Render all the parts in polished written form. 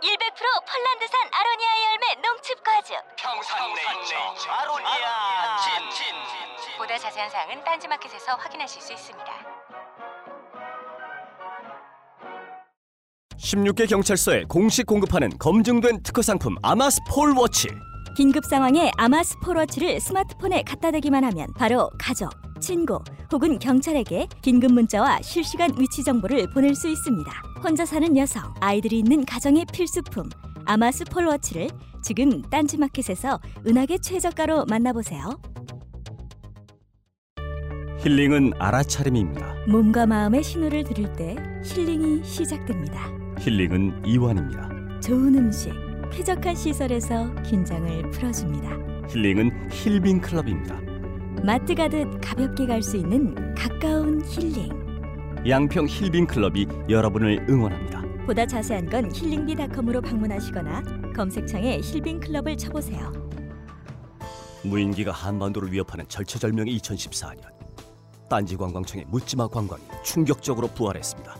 100% 폴란드산 아로니아 열매 농축과즙 평산 네이처 아로니아 진. 보다 자세한 사항은 딴지마켓에서 확인하실 수 있습니다. 16개 경찰서에 공식 공급하는 검증된 특허 상품 아마스폴 워치. 긴급 상황에 아마스폴 워치를 스마트폰에 갖다 대기만 하면 바로 가족, 친구 혹은 경찰에게 긴급 문자와 실시간 위치 정보를 보낼 수 있습니다. 혼자 사는 여성, 아이들이 있는 가정의 필수품 아마스폴 워치를 지금 딴지마켓에서 은하계 최저가로 만나보세요. 힐링은 알아차림입니다. 몸과 마음의 신호를 들을 때 힐링이 시작됩니다. 힐링은 이완입니다. 좋은 음식, 쾌적한 시설에서 긴장을 풀어줍니다. 힐링은 힐빈 클럽입니다. 마트 가듯 가볍게 갈 수 있는 가까운 힐링. 양평 힐빈클럽이 여러분을 응원합니다. 보다 자세한 건 힐링비닷컴으로 방문하시거나 검색창에 힐빈클럽을 쳐보세요. 무인기가 한반도를 위협하는 절체절명의 2014년. 딴지 관광청의 묻지마 관광이 충격적으로 부활했습니다.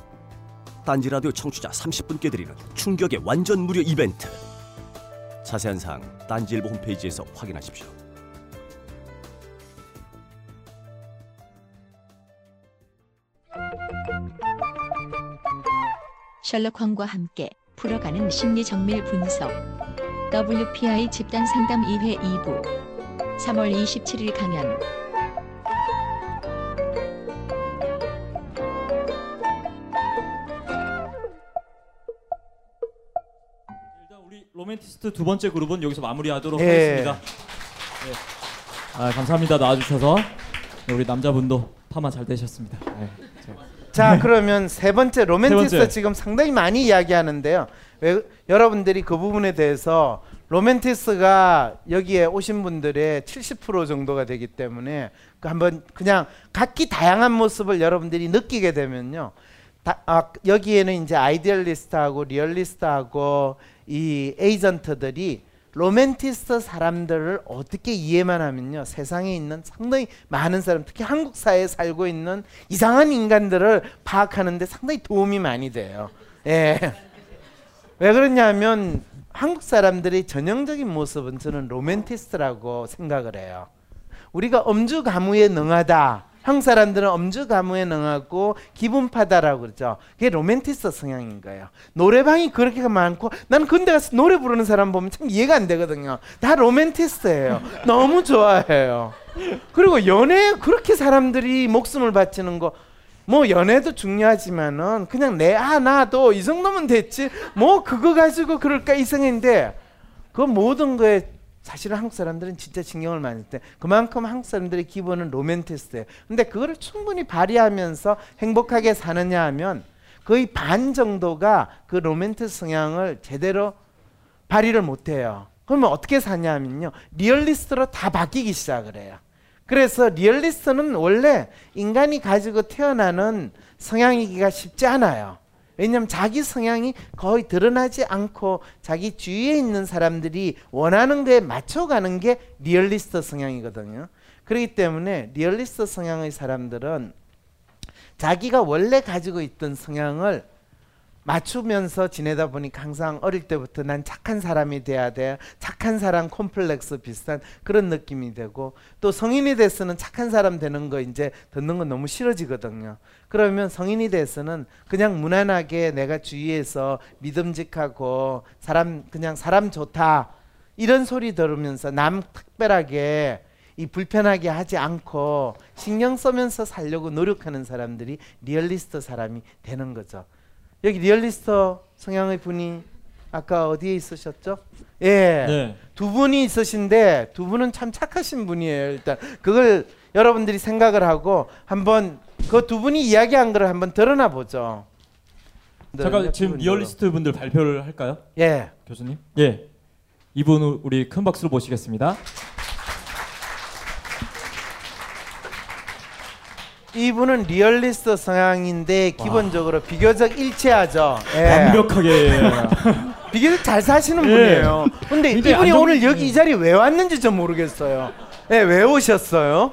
딴지 라디오 청취자 30분께 드리는 충격의 완전 무료 이벤트. 자세한 사항 딴지일보 홈페이지에서 확인하십시오. 셜록홈과 함께 풀어가는 심리정밀 분석 WPI 집단상담 2회 2부 3월 27일 강연. 일단 우리 로맨티스트 두 번째 그룹은 여기서 마무리하도록 하겠습니다. 네. 아, 감사합니다. 나와주셔서. 우리 남자분도 파마 잘 되셨습니다. 네. 자, 그러면 세 번째 로맨티스트 지금 상당히 많이 이야기하는데요. 여러분들이 그 부분에 대해서 로맨티스트가 여기에 오신 분들의 70% 정도가 되기 때문에 한번 그냥 각기 다양한 모습을 여러분들이 느끼게 되면요. 여기에는 이제 아이디얼리스트하고 리얼리스트하고 이 에이전트들이 로맨티스트 사람들을 어떻게 이해만 하면요, 세상에 있는 상당히 많은 사람, 특히 한국 사회에 살고 있는 이상한 인간들을 파악하는데 상당히 도움이 많이 돼요. 예. 왜 그러냐면 한국 사람들의 전형적인 모습은 저는 로맨티스트라고 생각을 해요. 우리가 엄주 가무에 능하다. 한국 사람들은 엄주 가무에 능하고 기분파다라고 그러죠. 그게 로맨티스트 성향인 거예요. 노래방이 그렇게 많고, 나는 근데 가서 노래 부르는 사람 보면 참 이해가 안 되거든요. 다 로맨티스트예요. 너무 좋아해요. 그리고 연애에 그렇게 사람들이 목숨을 바치는 거, 뭐 연애도 중요하지만은 그냥 내 나도 이 정도면 됐지 뭐 그거 가지고 그럴까 이상인데, 그 모든 거에 사실은 한국 사람들은 진짜 신경을 많이 써. 그만큼 한국 사람들의 기본은 로맨티스트예요. 근데 그거를 충분히 발휘하면서 행복하게 사느냐 하면 거의 반 정도가 그 로맨티스트 성향을 제대로 발휘를 못해요. 그러면 어떻게 사냐 하면요, 리얼리스트로 다 바뀌기 시작을 해요. 그래서 리얼리스트는 원래 인간이 가지고 태어나는 성향이기가 쉽지 않아요. 왜냐하면 자기 성향이 거의 드러나지 않고 자기 주위에 있는 사람들이 원하는 거에 맞춰가는 게 리얼리스트 성향이거든요. 그렇기 때문에 리얼리스트 성향의 사람들은 자기가 원래 가지고 있던 성향을 맞추면서 지내다 보니까 항상 어릴 때부터 난 착한 사람이 돼야 돼, 착한 사람 콤플렉스 비슷한 그런 느낌이 되고, 또 성인이 돼서는 착한 사람 되는 거 이제 듣는 건 너무 싫어지거든요. 그러면 성인이 돼서는 그냥 무난하게 내가 주위에서 믿음직하고 사람 그냥 사람 좋다 이런 소리 들으면서 남 특별하게 이 불편하게 하지 않고 신경 쓰면서 살려고 노력하는 사람들이 리얼리스트 사람이 되는 거죠. 여기 리얼리스트 성향의 분이 아까 어디에 있으셨죠? 예, 네. 두 분이 있으신데 두 분은 참 착하신 분이에요. 일단 그걸 여러분들이 생각을 하고 한번 그 두 분이 이야기한 걸 한번 들어나 보죠. 잠깐 지금 리얼리스트 분들 발표를 할까요? 예, 교수님. 예, 이분 우리 큰 박수로 모시겠습니다. 이분은 리얼리스트 성향인데 기본적으로 와. 비교적 일치하죠. 예. 완벽하게 비교적 잘 사시는 예. 분이에요. 근데 이분이 오늘 여기 이 자리에 왜 왔는지 좀 모르겠어요. 예, 왜 오셨어요?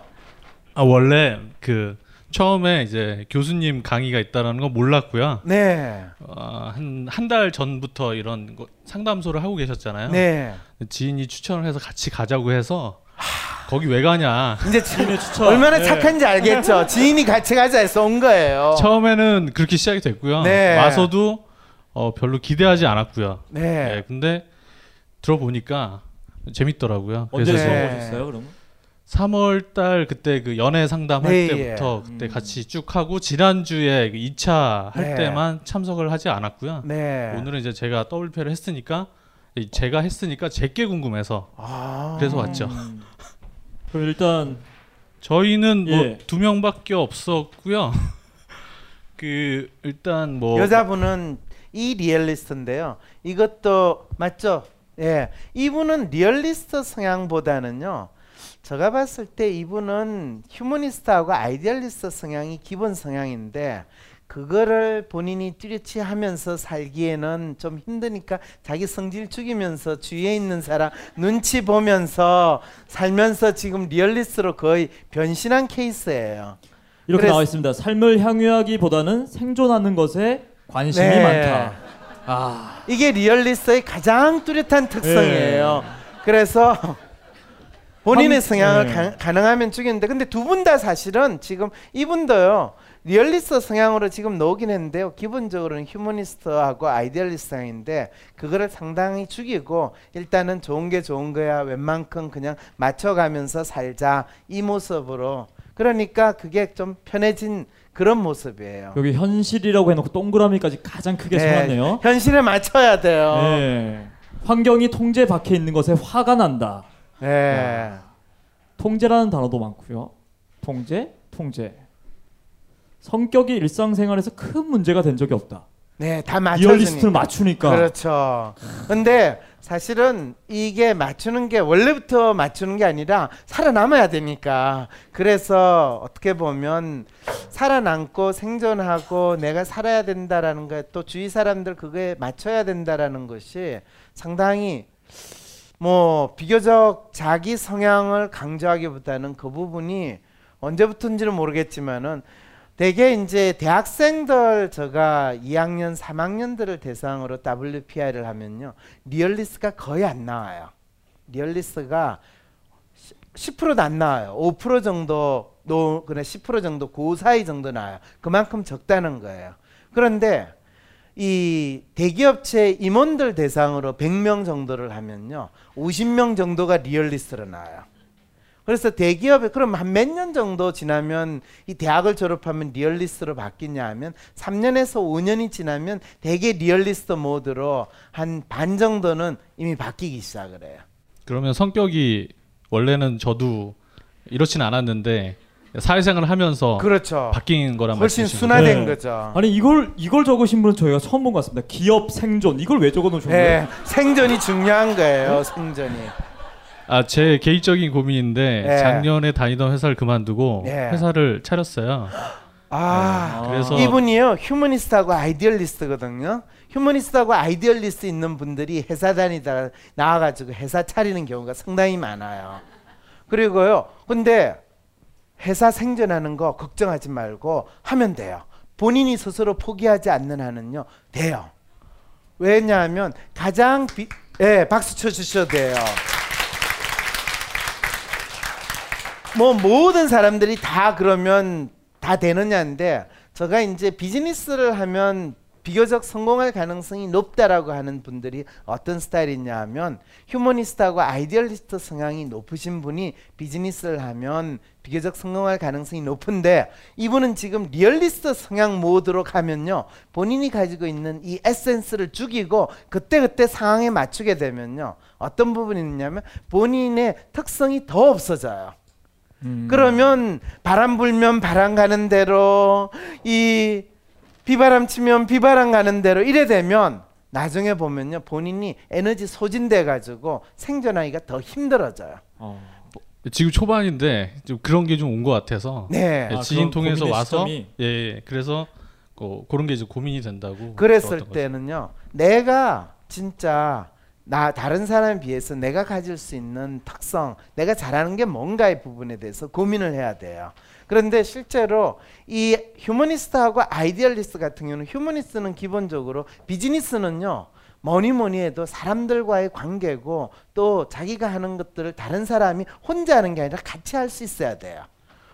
아 원래 그 처음에 이제 교수님 강의가 있다라는 거 몰랐고요. 네. 한 달 전부터 이런 거, 상담소를 하고 계셨잖아요. 네. 지인이 추천을 해서 같이 가자고 해서 거기 왜 가냐. 이제 지인의 추천. 얼마나 네. 착한지 알겠죠. 지인이 같이 가자 해서 온 거예요. 처음에는 그렇게 시작이 됐고요. 네. 와서도 별로 기대하지 않았고요. 네. 네. 근데 들어보니까 재밌더라고요. 언제 들어보셨어요, 그러면? 3월달 그때 그 연애 상담할 네, 때부터 예. 그때 같이 쭉 하고 지난주에 2차 할 네. 때만 참석을 하지 않았고요. 네. 오늘은 이제 제가 WPI를 했으니까 제게 궁금해서 그래서 왔죠. 그럼 일단 저희는 예. 뭐 두 명밖에 없었고요. 그 일단 뭐 여자분은 이 리얼리스트인데요. 이것도 맞죠? 예. 이분은 리얼리스트 성향보다는요. 제가 봤을 때 이분은 휴머니스트하고 아이디얼리스트 성향이 기본 성향인데 그거를 본인이 뚜렷이하면서 살기에는 좀 힘드니까 자기 성질 죽이면서 주위에 있는 사람 눈치 보면서 살면서 지금 리얼리스트로 거의 변신한 케이스예요. 이렇게 나와 있습니다. 삶을 향유하기보다는 생존하는 것에 관심이 네. 많다. 아. 이게 리얼리스트의 가장 뚜렷한 특성이에요. 네. 그래서 본인의 성향을 네. 가능하면 죽이는데 근데 두 분 다 사실은 지금 이분도요 리얼리스트 성향으로 지금 나오긴 했는데요 기본적으로는 휴머니스트하고 아이디얼리스트 성향인데 그거를 상당히 죽이고 일단은 좋은 게 좋은 거야 웬만큼 그냥 맞춰가면서 살자 이 모습으로 그러니까 그게 좀 편해진 그런 모습이에요. 여기 현실이라고 해놓고 동그라미까지 가장 크게 써놨네요. 네. 현실에 맞춰야 돼요. 네. 환경이 통제 박혀 있는 것에 화가 난다. 네. 통제라는 단어도 많고요. 통제. 성격이 일상생활에서 큰 문제가 된 적이 없다. 네, 다 맞춰주니까. 리얼리스트를 맞추니까. 그렇죠. 근데 사실은 이게 맞추는 게 원래부터 맞추는 게 아니라 살아남아야 되니까. 그래서 어떻게 보면 살아남고 생존하고 내가 살아야 된다라는 것, 또 주위 사람들 그거에 맞춰야 된다라는 것이 상당히 뭐 비교적 자기 성향을 강조하기보다는 그 부분이 언제부터인지는 모르겠지만은 대개 이제 대학생들 제가 2학년, 3학년들을 대상으로 WPI를 하면요. 리얼리스트가 거의 안 나와요. 리얼리스트가 10%도 안 나와요. 5% 정도, 그냥 10% 정도, 그 사이 정도 나와요. 그만큼 적다는 거예요. 그런데 이 대기업체 임원들 대상으로 100명 정도를 하면요. 50명 정도가 리얼리스트로 나와요. 그래서 대기업에 그럼 한 몇 년 정도 지나면 이 대학을 졸업하면 리얼리스트로 바뀌냐 하면 3년에서 5년이 지나면 대개 리얼리스트 모드로 한 반 정도는 이미 바뀌기 시작을 해요. 그러면 성격이 원래는 저도 이렇진 않았는데 사회생활을 하면서 그렇죠. 바뀐 거란 훨씬 말씀이시죠. 순화된 네. 거죠. 아니 이걸 적으신 분은 저희가 처음 본 것 같습니다. 기업 생존 이걸 왜 적어놓은 거예요? 네. 생존이 중요한 거예요. 생존이. 아, 제 개인적인 고민인데 네. 작년에 다니던 회사를 그만두고 네. 회사를 차렸어요. 아, 네. 그래서 이분이요 휴머니스트하고 아이디얼리스트거든요. 휴머니스트하고 아이디얼리스트 있는 분들이 회사 다니다가 나와가지고 회사 차리는 경우가 상당히 많아요. 그리고요, 근데 회사 생존하는 거 걱정하지 말고 하면 돼요. 본인이 스스로 포기하지 않는 한은요 돼요. 왜냐하면 가장 예, 박수 쳐주셔도 돼요. 뭐 모든 사람들이 다 그러면 다 되느냐인데 제가 이제 비즈니스를 하면 비교적 성공할 가능성이 높다라고 하는 분들이 어떤 스타일이냐 하면 휴머니스트하고 아이디얼리스트 성향이 높으신 분이 비즈니스를 하면 비교적 성공할 가능성이 높은데, 이분은 지금 리얼리스트 성향 모드로 가면요, 본인이 가지고 있는 이 에센스를 죽이고 그때그때 상황에 맞추게 되면요 어떤 부분이 있냐면 본인의 특성이 더 없어져요. 그러면 바람 불면 바람 가는 대로, 이 비바람 치면 비바람 가는 대로 이래 되면 나중에 보면요 본인이 에너지 소진돼 가지고 생존하기가 더 힘들어져요. 지금 초반인데 좀 그런 게 좀 온 것 같아서. 네. 예, 지인 통해서 와서 시점이... 예, 그래서 그런 게 이제 고민이 된다고. 그랬을 때는요 내가 진짜 나 다른 사람에 비해서 내가 가질 수 있는 특성, 내가 잘하는 게 뭔가의 부분에 대해서 고민을 해야 돼요. 그런데 실제로 이 휴머니스트하고 아이디얼리스트 같은 경우는, 휴머니스트는 기본적으로 비즈니스는요 뭐니뭐니 해도 사람들과의 관계고 또 자기가 하는 것들을 다른 사람이 혼자 하는 게 아니라 같이 할 수 있어야 돼요.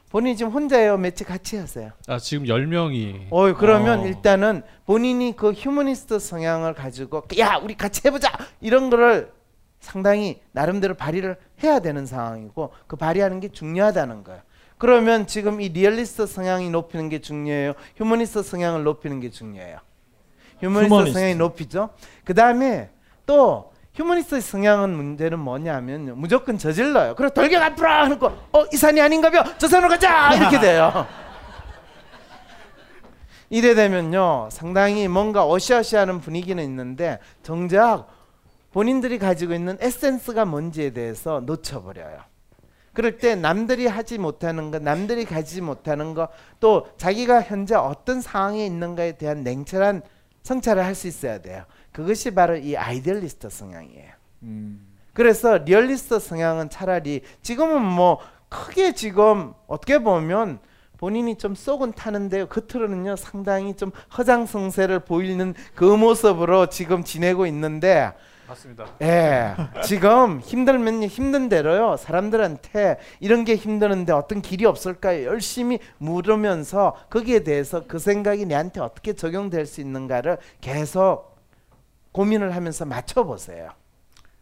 본인이 지금 혼자예요? 매치 같이 하세요? 아 지금 10명이. 그러면 일단은 본인이 그 휴머니스트 성향을 가지고 야 우리 같이 해보자 이런 거를 상당히 나름대로 발휘를 해야 되는 상황이고, 그 발휘하는 게 중요하다는 거예요. 그러면 지금 이 리얼리스트 성향이 높이는 게 중요해요? 휴머니스트 성향을 높이는 게 중요해요? 휴머니스트 성향이 높이죠. 그 다음에 또 휴머니스트 성향은 문제는 뭐냐면 무조건 저질러요. 그래서 돌격 앞으로 하고 이 산이 아닌가벼 저 산으로 가자 이렇게 돼요. 이래 되면요 상당히 뭔가 어시어시하는 분위기는 있는데 정작 본인들이 가지고 있는 에센스가 뭔지에 대해서 놓쳐버려요. 그럴 때 남들이 하지 못하는 것, 남들이 가지 못하는 것, 또 자기가 현재 어떤 상황에 있는가에 대한 냉철한 성찰을 할 수 있어야 돼요. 그것이 바로 이 아이디얼리스트 성향이에요. 그래서 리얼리스트 성향은 차라리 지금은 뭐 크게 지금 어떻게 보면 본인이 좀 쏙은 타는데요. 겉으로는요 상당히 좀 허장성세를 보이는 그 모습으로 지금 지내고 있는데. 맞습니다. 예, 지금 힘들면 힘든 대로요 사람들한테 이런 게 힘드는데 어떤 길이 없을까요? 열심히 물으면서 거기에 대해서 그 생각이 내한테 어떻게 적용될 수 있는가를 계속 고민을 하면서 맞춰보세요.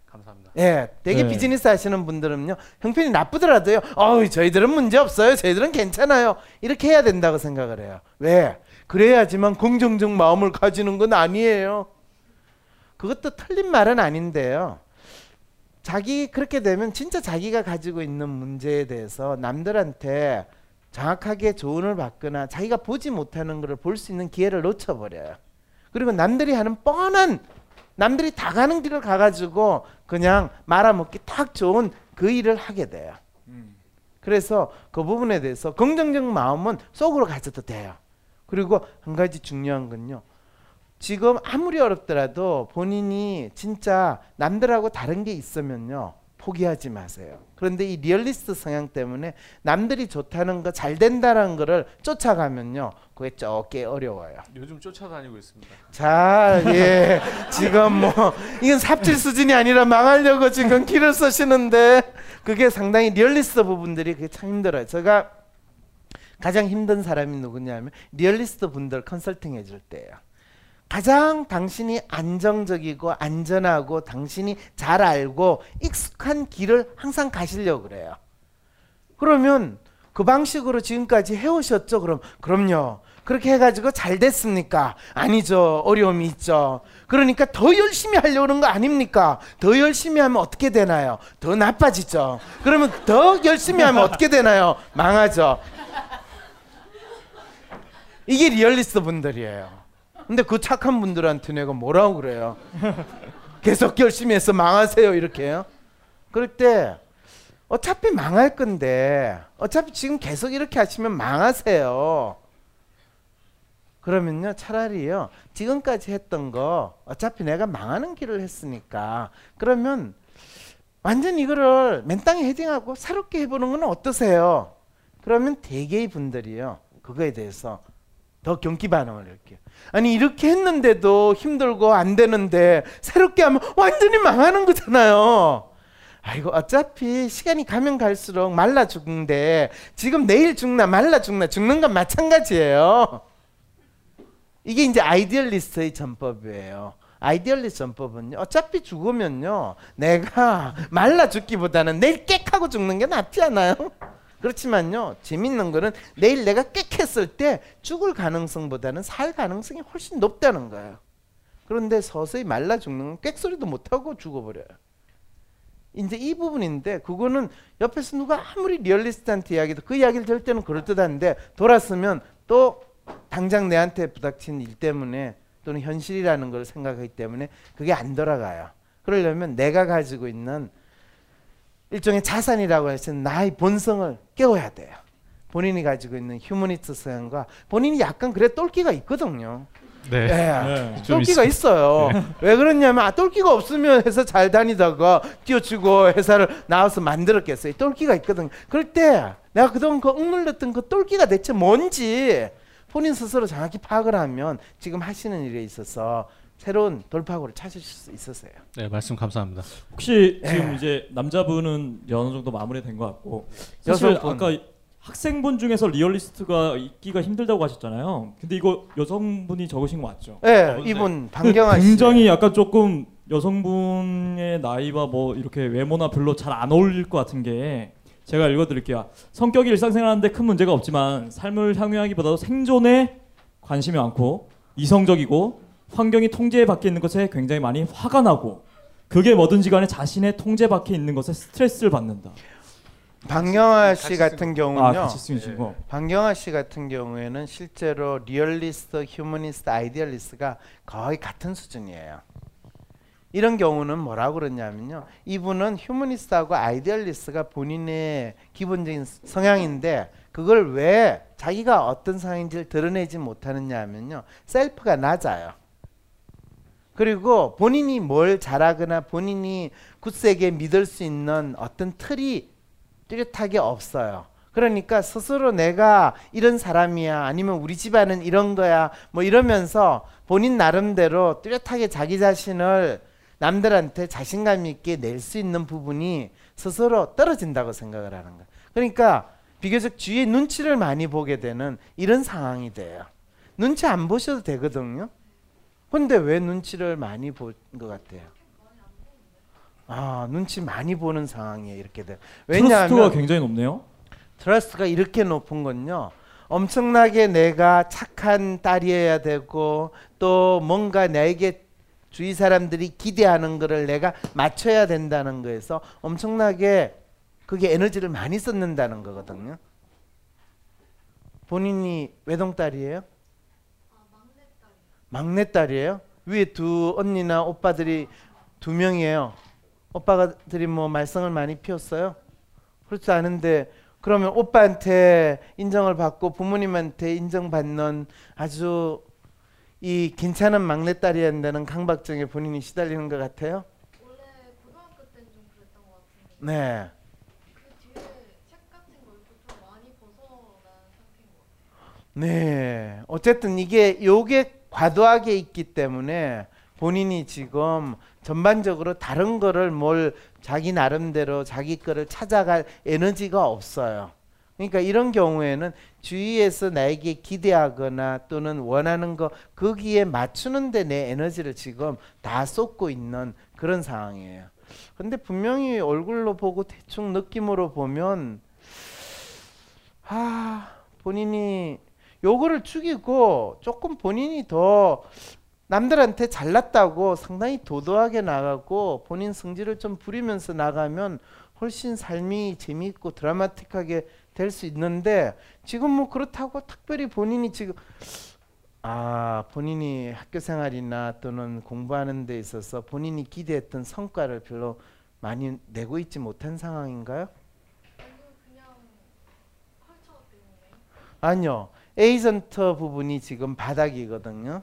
감사합니다. 예, 되게 비즈니스 하시는 분들은요 형편이 나쁘더라도요 저희들은 문제없어요, 저희들은 괜찮아요 이렇게 해야 된다고 생각을 해요. 왜? 그래야지만 긍정적 마음을 가지는 건 아니에요. 그것도 틀린 말은 아닌데요. 그렇게 되면 진짜 자기가 가지고 있는 문제에 대해서 남들한테 정확하게 조언을 받거나 자기가 보지 못하는 것을 볼 수 있는 기회를 놓쳐버려요. 그리고 남들이 하는 뻔한, 남들이 다 가는 길을 가가지고 그냥 말아먹기 딱 좋은 그 일을 하게 돼요. 그래서 그 부분에 대해서 긍정적 마음은 속으로 가져도 돼요. 그리고 한 가지 중요한 건요. 지금 아무리 어렵더라도 본인이 진짜 남들하고 다른 게 있으면요 포기하지 마세요. 그런데 이 리얼리스트 성향 때문에 남들이 좋다는 거, 잘 된다는 거를 쫓아가면요 그게 쫓기 어려워요. 요즘 쫓아다니고 있습니다. 자, 예. 지금 뭐 이건 삽질 수준이 아니라 망하려고 지금 키를 쓰시는데 그게 상당히 리얼리스트 부분들이 그게 참 힘들어요. 제가 가장 힘든 사람이 누구냐면 리얼리스트 분들 컨설팅 해줄 때예요. 가장 당신이 안정적이고 안전하고 당신이 잘 알고 익숙한 길을 항상 가시려고 그래요. 그러면 그 방식으로 지금까지 해오셨죠? 그럼요. 그렇게 해가지고 잘 됐습니까? 아니죠. 어려움이 있죠. 그러니까 더 열심히 하려고 하는 거 아닙니까? 더 열심히 하면 어떻게 되나요? 더 나빠지죠. 그러면 더 열심히 하면 어떻게 되나요? 망하죠. 이게 리얼리스트 분들이에요. 근데 그 착한 분들한테 내가 뭐라고 그래요? 계속 열심히 해서 망하세요 이렇게요? 그럴 때 어차피 망할 건데 어차피 지금 계속 이렇게 하시면 망하세요. 그러면요 차라리요 지금까지 했던 거 어차피 내가 망하는 길을 했으니까 그러면 완전 이거를 맨땅에 헤딩하고 새롭게 해보는 건 어떠세요? 그러면 대개의 분들이요 그거에 대해서 더 경기 반응을 이렇게. 아니 이렇게 했는데도 힘들고 안 되는데 새롭게 하면 완전히 망하는 거잖아요. 아이고 어차피 시간이 가면 갈수록 말라 죽는데 지금 내일 죽나 말라 죽나 죽는 건 마찬가지예요. 이게 이제 아이디얼리스트의 전법이에요. 아이디얼리스트 전법은요, 어차피 죽으면요 내가 말라 죽기보다는 내일 깨끗하고 죽는 게 낫지 않아요? 그렇지만요, 재밌는 거는 내일 내가 깨끗했을 때 죽을 가능성보다는 살 가능성이 훨씬 높다는 거예요. 그런데 서서히 말라 죽는 건 꽥소리도 못하고 죽어버려요. 이제 이 부분인데, 그거는 옆에서 누가 아무리 리얼리스트한테 이야기도 그 이야기를 들 때는 그럴듯한데 돌았으면 또 당장 내한테 부닥친 일 때문에 또는 현실이라는 걸 생각하기 때문에 그게 안 돌아가요. 그러려면 내가 가지고 있는 일종의 자산이라고 할 수 있는 나의 본성을 깨워야 돼요. 본인이 가지고 있는 휴머니스트 성향과, 본인이 약간 그래 똘끼가 있거든요. 네. 네. 네. 똘끼가 있어요. 네. 왜 그러냐면, 아, 똘끼가 없으면 회사 잘 다니다가 뛰어치고 회사를 나와서 만들었겠어요. 똘끼가 있거든. 그럴 때 내가 그동안 그 억눌렸던 그 똘끼가 대체 뭔지 본인 스스로 정확히 파악을 하면 지금 하시는 일에 있어서 새로운 돌파구를 찾으실 수 있었어요. 네, 말씀 감사합니다. 혹시 지금 이제 남자분은 어느 정도 마무리된 것 같고, 사실 여성분. 아까 학생분 중에서 리얼리스트가 있기가 힘들다고 하셨잖아요. 근데 이거 여성분이 적으신 거 맞죠? 네, 이분 방경아 씨. 굉장히 약간 조금 여성분의 나이와 뭐 이렇게 외모나 별로 잘 안 어울릴 것 같은 게, 제가 읽어드릴게요. 성격이 일상생활하는데 큰 문제가 없지만 삶을 향유하기보다도 생존에 관심이 많고 이성적이고 환경이 통제받게 있는 것에 굉장히 많이 화가 나고, 그게 뭐든지 간에 자신의 통제받게 있는 것에 스트레스를 받는다. 방영아 씨 같은 경우는요. 방영아 씨 같은 경우에는 실제로 리얼리스트, 휴머니스트, 아이디얼리스트가 거의 같은 수준이에요. 이런 경우는 뭐라고 그러냐면요, 이분은 휴머니스트하고 아이디얼리스트가 본인의 기본적인 성향인데, 그걸 왜 자기가 어떤 성향인지를 드러내지 못하느냐 하면요, 셀프가 낮아요. 그리고 본인이 뭘 잘하거나 본인이 굳세게 믿을 수 있는 어떤 틀이 뚜렷하게 없어요. 그러니까 스스로 내가 이런 사람이야, 아니면 우리 집안은 이런 거야, 뭐 이러면서 본인 나름대로 뚜렷하게 자기 자신을 남들한테 자신감 있게 낼 수 있는 부분이 스스로 떨어진다고 생각을 하는 거예요. 그러니까 비교적 주위에 눈치를 많이 보게 되는 이런 상황이 돼요. 눈치 안 보셔도 되거든요. 근데 왜 눈치를 많이 본 것 같아요? 아, 눈치 많이 보는 상황이에요. 이렇게 돼요. 왜냐하면 트러스트가 굉장히 높네요. 트러스트가 이렇게 높은 건요, 엄청나게 내가 착한 딸이어야 되고, 또 뭔가 내게 주위 사람들이 기대하는 거를 내가 맞춰야 된다는 거에서 엄청나게 그게 에너지를 많이 썼는다는 거거든요. 본인이 외동딸이에요? 막내딸이에요? 위에 두 언니나 오빠들이 두 명이에요. 오빠들이 뭐 말썽을 많이 피웠어요? 그렇지 않은데, 그러면 오빠한테 인정을 받고 부모님한테 인정받는 아주 이 괜찮은 막내딸이 한다는 강박증에 본인이 시달리는 것 같아요? 원래 고등학교 때는 좀 그랬던 것 같은데. 네. 그 뒤에 책 같은 걸 좀 많이 벗어난 상태인 것 같아요. 네. 어쨌든 요게 과도하게 있기 때문에 본인이 지금 전반적으로 다른 거를 뭘 자기 나름대로 자기 거를 찾아갈 에너지가 없어요. 그러니까 이런 경우에는 주위에서 나에게 기대하거나 또는 원하는 거 거기에 맞추는데 내 에너지를 지금 다 쏟고 있는 그런 상황이에요. 근데 분명히 얼굴로 보고 대충 느낌으로 보면, 아, 본인이 요거를 죽이고 조금 본인이 더 남들한테 잘났다고 상당히 도도하게 나가고 본인 성질을 좀 부리면서 나가면 훨씬 삶이 재미있고 드라마틱하게 될 수 있는데, 지금 뭐 그렇다고 특별히 본인이 지금 본인이 학교 생활이나 또는 공부하는 데 있어서 본인이 기대했던 성과를 별로 많이 내고 있지 못한 상황인가요? 아니요. 에이전트 부분이 지금 바닥이거든요.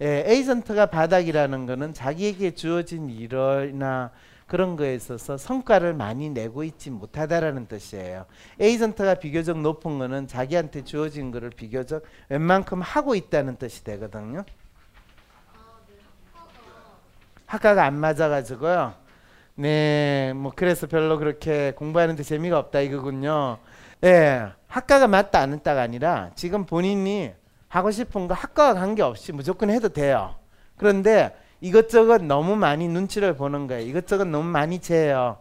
예, 에이전트가 바닥이라는 거는 자기에게 주어진 일이나 그런 거에 있어서 성과를 많이 내고 있지 못하다라는 뜻이에요. 에이전트가 비교적 높은 거는 자기한테 주어진 거를 비교적 웬만큼 하고 있다는 뜻이 되거든요. 학과가 안 맞아가지고요. 네, 뭐 그래서 별로 그렇게 공부하는 데 재미가 없다 이거군요. 예, 학과가 맞다 안 맞다가 아니라 지금 본인이 하고 싶은 거 학과와 관계없이 무조건 해도 돼요. 그런데 이것저것 너무 많이 눈치를 보는 거예요. 이것저것 너무 많이 재요.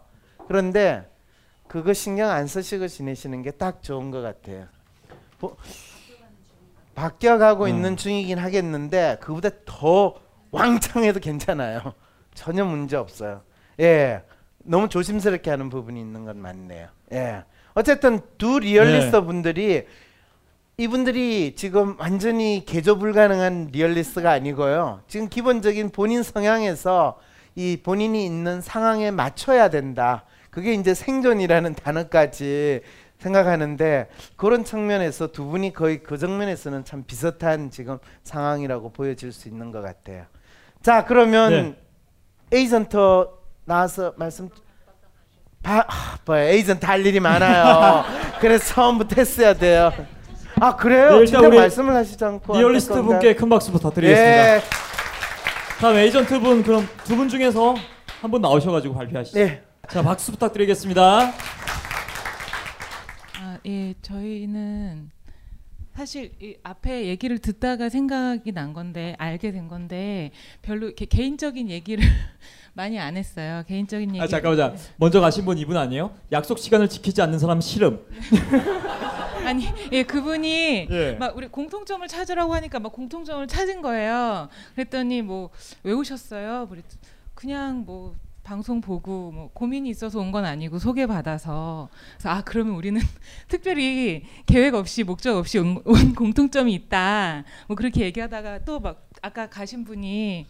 그런데 그거 신경 안 쓰시고 지내시는 게 딱 좋은 것 같아요. 바뀌어가고 있는 중이긴 하겠는데 그보다 더 왕창해도 괜찮아요. 전혀 문제 없어요. 예, 너무 조심스럽게 하는 부분이 있는 건 맞네요. 예, 어쨌든 두 리얼리스트 분들이 이분들이 지금 완전히 개조 불가능한 리얼리스트가 아니고요. 지금 기본적인 본인 성향에서 이 본인이 있는 상황에 맞춰야 된다. 그게 이제 생존이라는 단어까지 생각하는데 그런 측면에서 두 분이 거의 그 정면에서는 참 비슷한 지금 상황이라고 보여질 수 있는 것 같아요. 자, 그러면 에이전터 나와서 말씀 에이전트 할 일이 많아요. 그래서 처음부터 했어야 돼요. 아 그래요? 네, 일단 우리 말씀을 하시지 않고 리얼리스트 분께 큰 박수 부탁드리겠습니다. 예. 다음 에이전트 분 그럼 두 분 중에서 한 분 나오셔가지고 발표하시죠. 네. 자 박수 부탁드리겠습니다. 아, 예, 저희는 사실 이 앞에 얘기를 듣다가 생각이 난 건데 알게 된 건데 별로 이렇게 개인적인 얘기를 많이 안 했어요. 개인적인 얘기. 아 잠깐만, 먼저 가신 분 이분 아니에요? 약속 시간을 지키지 않는 사람 싫음. 아니, 예, 그분이 막 우리 공통점을 찾으라고 하니까 막 공통점을 찾은 거예요. 그랬더니 뭐 왜 오셨어요? 그냥 뭐 방송 보고 뭐 고민이 있어서 온 건 아니고 소개받아서. 그래서 아 그러면 우리는 특별히 계획 없이 목적 없이 온 공통점이 있다. 뭐 그렇게 얘기하다가 또 막 아까 가신 분이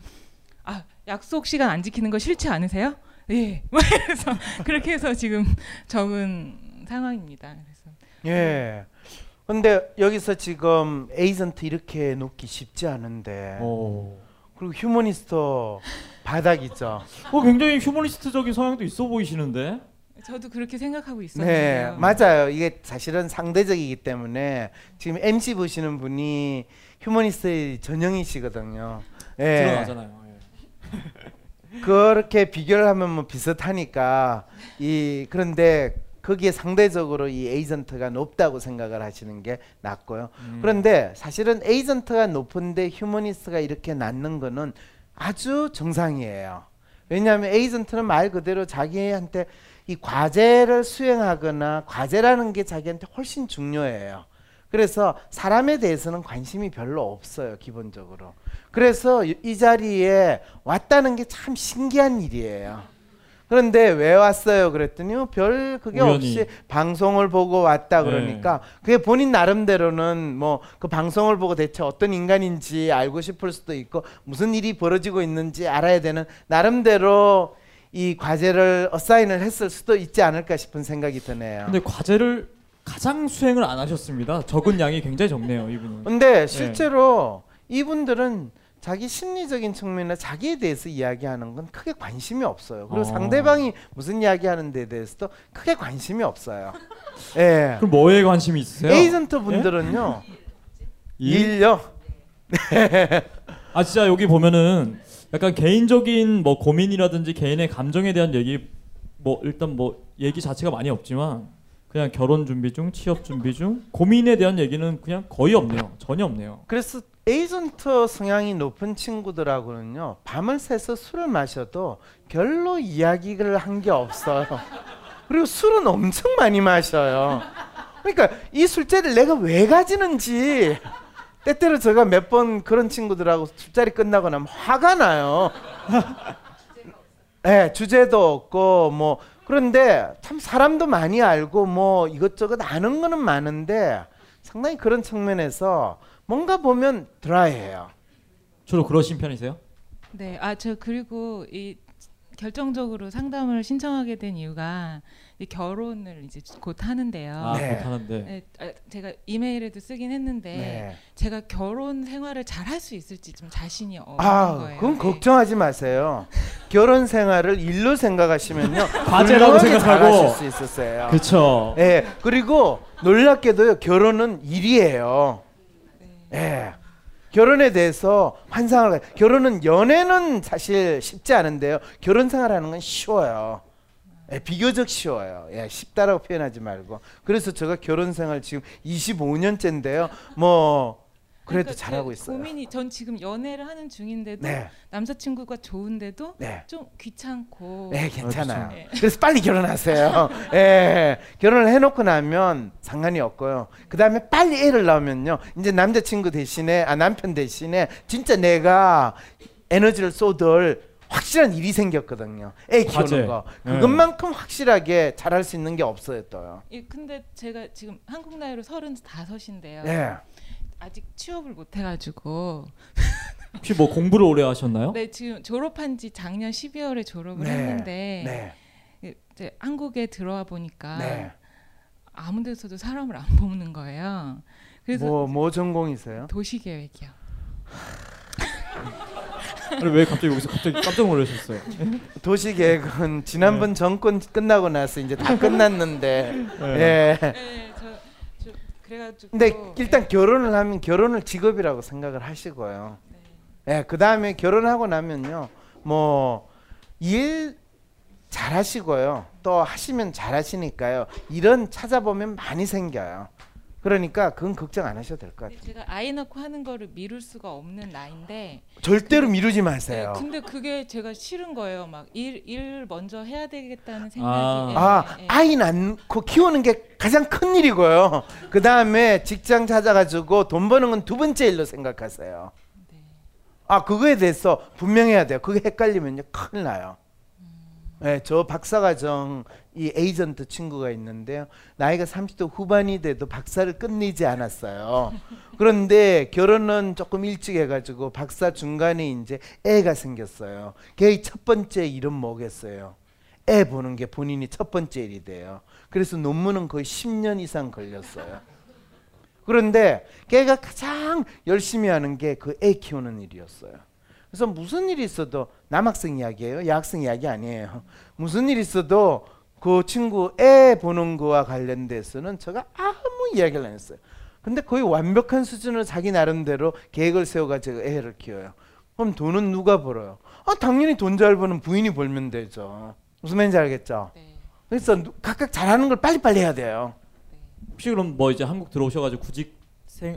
아 약속 시간 안 지키는 거 싫지 않으세요? 예. 그래서 그렇게 해서 지금 적은 상황입니다. 그래서 예. 근데 여기서 지금 에이전트 이렇게 놓기 쉽지 않은데. 오. 그리고 휴머니스트 바닥이죠. 굉장히 휴머니스트적인 성향도 있어 보이시는데. 저도 그렇게 생각하고 있었는데요. 네, 맞아요. 이게 사실은 상대적이기 때문에 지금 MC 보시는 분이 휴머니스트의 전형이시거든요. 예. 들어가잖아요. 예. 그렇게 비교를 하면 뭐 비슷하니까 그런데 거기에 상대적으로 이 에이전트가 높다고 생각을 하시는 게 낫고요. 그런데 사실은 에이전트가 높은데 휴머니스트가 이렇게 낮는 거는 아주 정상이에요. 왜냐하면 에이전트는 말 그대로 자기한테 이 과제를 수행하거나 과제라는 게 자기한테 훨씬 중요해요. 그래서 사람에 대해서는 관심이 별로 없어요, 기본적으로. 그래서 이 자리에 왔다는 게 참 신기한 일이에요. 그런데 왜 왔어요? 그랬더니 별 그게 우연히. 없이 방송을 보고 왔다 그러니까 그게 본인 나름대로는 뭐 그 방송을 보고 대체 어떤 인간인지 알고 싶을 수도 있고 무슨 일이 벌어지고 있는지 알아야 되는 나름대로 이 과제를 어사인을 했을 수도 있지 않을까 싶은 생각이 드네요. 근데 과제를 가장 수행을 안 하셨습니다. 적은 양이 굉장히 적네요, 이분은. 근데 실제로 이분들은 자기 심리적인 측면이나 자기에 대해서 이야기하는 건 크게 관심이 없어요. 그리고 상대방이 무슨 이야기하는 데에 대해서도 크게 관심이 없어요. 예. 그럼 뭐에 관심이 있으세요? 에이전트 분들은요. 일요? 아 진짜 여기 보면은 약간 개인적인 뭐 고민이라든지 개인의 감정에 대한 얘기 뭐 일단 뭐 얘기 자체가 많이 없지만 그냥 결혼 준비 중, 취업 준비 중 고민에 대한 얘기는 그냥 거의 없네요. 전혀 없네요. 그래서 에이전트 성향이 높은 친구들하고는요 밤을 새서 술을 마셔도 별로 이야기를 한 게 없어요. 그리고 술은 엄청 많이 마셔요. 그러니까 이 술자리를 내가 왜 가지는지 때때로 제가 몇 번 그런 친구들하고 술자리 끝나고 나면 화가 나요. 네, 주제도 없고 뭐 그런데 참 사람도 많이 알고 뭐 이것저것 아는 거는 많은데 상당히 그런 측면에서 뭔가 보면 드라이해요. 주로 그러신 편이세요? 네, 아 저 그리고 이 결정적으로 상담을 신청하게 된 이유가 이 결혼을 이제 곧 하는데요. 아, 네. 곧 하는데. 네, 제가 이메일에도 쓰긴 했는데 제가 결혼 생활을 잘 할 수 있을지 좀 자신이 없는 거예요. 그건 걱정하지 마세요. 결혼 생활을 일로 생각하시면요. 과제라고 생각하고. 수 있었어요. 그렇죠. 네, 그리고 놀랍게도요. 결혼은 일이에요. 예, 결혼에 대해서 환상을 결혼은 연애는 사실 쉽지 않은데요. 결혼 생활하는 건 쉬워요. 예, 비교적 쉬워요. 예, 쉽다라고 표현하지 말고. 그래서 제가 결혼 생활 지금 25년째인데요. 뭐 그래도 그러니까 잘하고 있어요. 고민이, 전 지금 연애를 하는 중인데도 네. 남자친구가 좋은데도 네. 좀 귀찮고. 네, 괜찮아요. 네. 그래서 빨리 결혼하세요. 네, 결혼을 해놓고 나면 상관이 없고요. 그 다음에 빨리 애를 낳으면요, 이제 남자친구 대신에, 아, 남편 대신에 진짜 내가 에너지를 쏟을 확실한 일이 생겼거든요. 애 키우는 거. 그것만큼 네. 확실하게 잘할 수 있는 게 없어요, 또요. 예, 근데 제가 지금 한국 나이로 35인데요. 네. 아직 취업을 못 해가지고. 혹시 뭐 공부를 오래 하셨나요? 네, 지금 졸업한 지 작년 12월에 졸업을 네. 했는데 네. 이제 한국에 들어와 보니까 네. 아무 데서도 사람을 안 뽑는 거예요. 그래서 뭐 전공이세요? 도시계획이요. 아니 왜 갑자기 여기서 갑자기 깜짝 놀라셨어요? 도시계획은 지난번 네. 정권 끝나고 나서 이제 다 끝났는데 네. 예. 네, 저 그래가지고 근데 일단 네. 결혼을 하면 결혼을 직업이라고 생각을 하시고요. 네. 예, 그 다음에 결혼하고 나면요 뭐 일 잘하시고요 또 하시면 잘하시니까요 일은 찾아보면 많이 생겨요. 그러니까 그건 걱정 안 하셔도 될 것 같아요. 제가 아이 낳고 하는 거를 미룰 수가 없는 나이인데 절대로 미루지 마세요. 네, 근데 그게 제가 싫은 거예요. 막 일 먼저 해야 되겠다는 생각이. 네. 아이 낳고 키우는 게 가장 큰 일이고요. 그 다음에 직장 찾아가지고 돈 버는 건 두 번째 일로 생각하세요. 네. 아, 그거에 대해서 분명해야 돼요. 그게 헷갈리면요 큰일 나요. 네, 저 박사과정 이 에이전트 친구가 있는데요. 나이가 30대 후반이 돼도 박사를 끝내지 않았어요. 그런데 결혼은 조금 일찍 해가지고 박사 중간에 이제 애가 생겼어요. 걔의 첫 번째 일은 뭐겠어요? 애 보는 게 본인이 첫 번째 일이 돼요. 그래서 논문은 거의 10년 이상 걸렸어요. 그런데 걔가 가장 열심히 하는 게 그 애 키우는 일이었어요. 그래서 무슨 일이 있어도, 남학생 이야기예요, 여학생 이야기 아니에요. 무슨 일이 있어도 그 친구 애 보는 거와 관련돼서는 제가 아무 이야기를 안 했어요. 근데 거의 완벽한 수준으로 자기 나름대로 계획을 세워가지고 애를 키워요. 그럼 돈은 누가 벌어요? 아, 당연히 돈 잘 버는 부인이 벌면 되죠. 무슨 말인지 알겠죠? 네. 그래서 각각 잘하는 걸 빨리빨리 해야 돼요. 혹시 그럼 뭐 이제 한국 들어오셔가지고 구직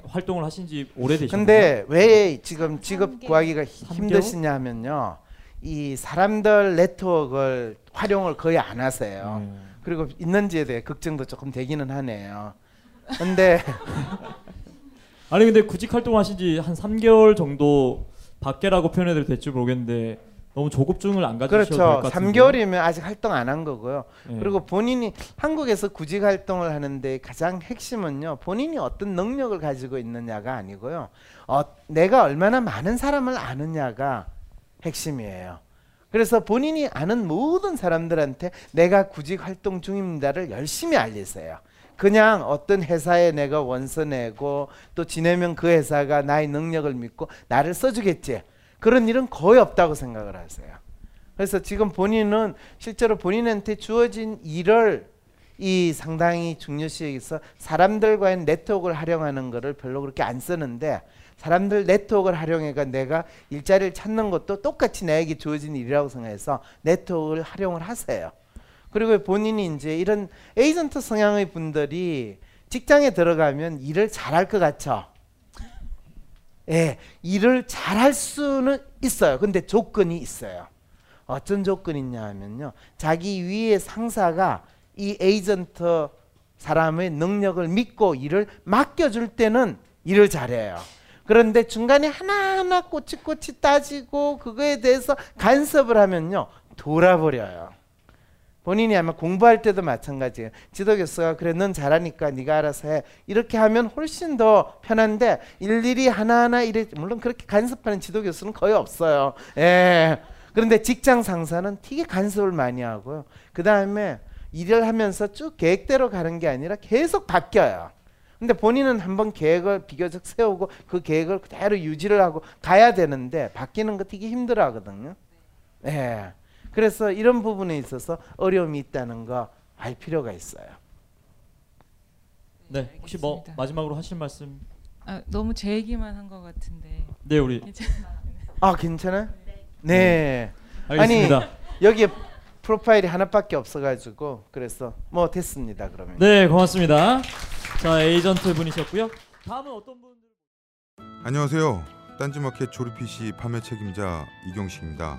활동을 하신 지 오래되셨나요? 근데 왜 지금 직업 구하기가 힘드시냐 하면요, 이 사람들 네트워크를 활용을 거의 안 하세요. 그리고 있는지에 대해 걱정도 조금 되기는 하네요. 근데 아니 근데 구직 활동하신 지 한 3개월 정도 밖에라고 표현해도 될지 모르겠는데 너무 조급증을 안 가지셔도 될 것 같은데. 그렇죠. 3개월이면 아직 활동 안 한 거고요. 네. 그리고 본인이 한국에서 구직 활동을 하는데 가장 핵심은요, 본인이 어떤 능력을 가지고 있느냐가 아니고요, 내가 얼마나 많은 사람을 아느냐가 핵심이에요. 그래서 본인이 아는 모든 사람들한테 내가 구직 활동 중입니다를 열심히 알리세요. 그냥 어떤 회사에 내가 원서 내고 또 지내면 그 회사가 나의 능력을 믿고 나를 써주겠지, 그런 일은 거의 없다고 생각을 하세요. 그래서 지금 본인은 실제로 본인한테 주어진 일을 이 상당히 중요시해서 사람들과의 네트워크를 활용하는 거를 별로 그렇게 안 쓰는데, 사람들 네트워크를 활용해가 내가 일자리를 찾는 것도 똑같이 나에게 주어진 일이라고 생각해서 네트워크를 활용을 하세요. 그리고 본인이 이제 이런 에이전트 성향의 분들이 직장에 들어가면 일을 잘할 것 같죠? 예, 일을 잘할 수는 있어요. 근데 조건이 있어요. 어떤 조건이 있냐 하면요, 자기 위에 상사가 이 에이전트 사람의 능력을 믿고 일을 맡겨줄 때는 일을 잘해요. 그런데 중간에 하나하나 꼬치꼬치 따지고 그거에 대해서 간섭을 하면요 돌아버려요. 본인이 아마 공부할 때도 마찬가지예요. 지도교수가 그래 넌 잘하니까 네가 알아서 해, 이렇게 하면 훨씬 더 편한데 일일이 하나하나 이래, 물론 그렇게 간섭하는 지도교수는 거의 없어요. 예. 그런데 직장 상사는 되게 간섭을 많이 하고요, 그 다음에 일을 하면서 쭉 계획대로 가는 게 아니라 계속 바뀌어요. 근데 본인은 한번 계획을 비교적 세우고 그 계획을 그대로 유지를 하고 가야 되는데 바뀌는 거 되게 힘들어 하거든요. 예. 그래서 이런 부분에 있어서 어려움이 있다는 거 알 필요가 있어요. 네, 알겠습니다. 혹시 뭐 마지막으로 하실 말씀? 아, 너무 제 얘기만 한 것 같은데. 네, 우리. 아, 괜찮아요? 네. 알겠습니다. 아니, 여기에 프로파일이 하나밖에 없어가지고 그래서 뭐 됐습니다, 그러면. 네, 고맙습니다. 자, 에이전트 분이셨고요. 다음은 어떤 분? 안녕하세요. 딴지마켓 조립 PC 판매 책임자 이경식입니다.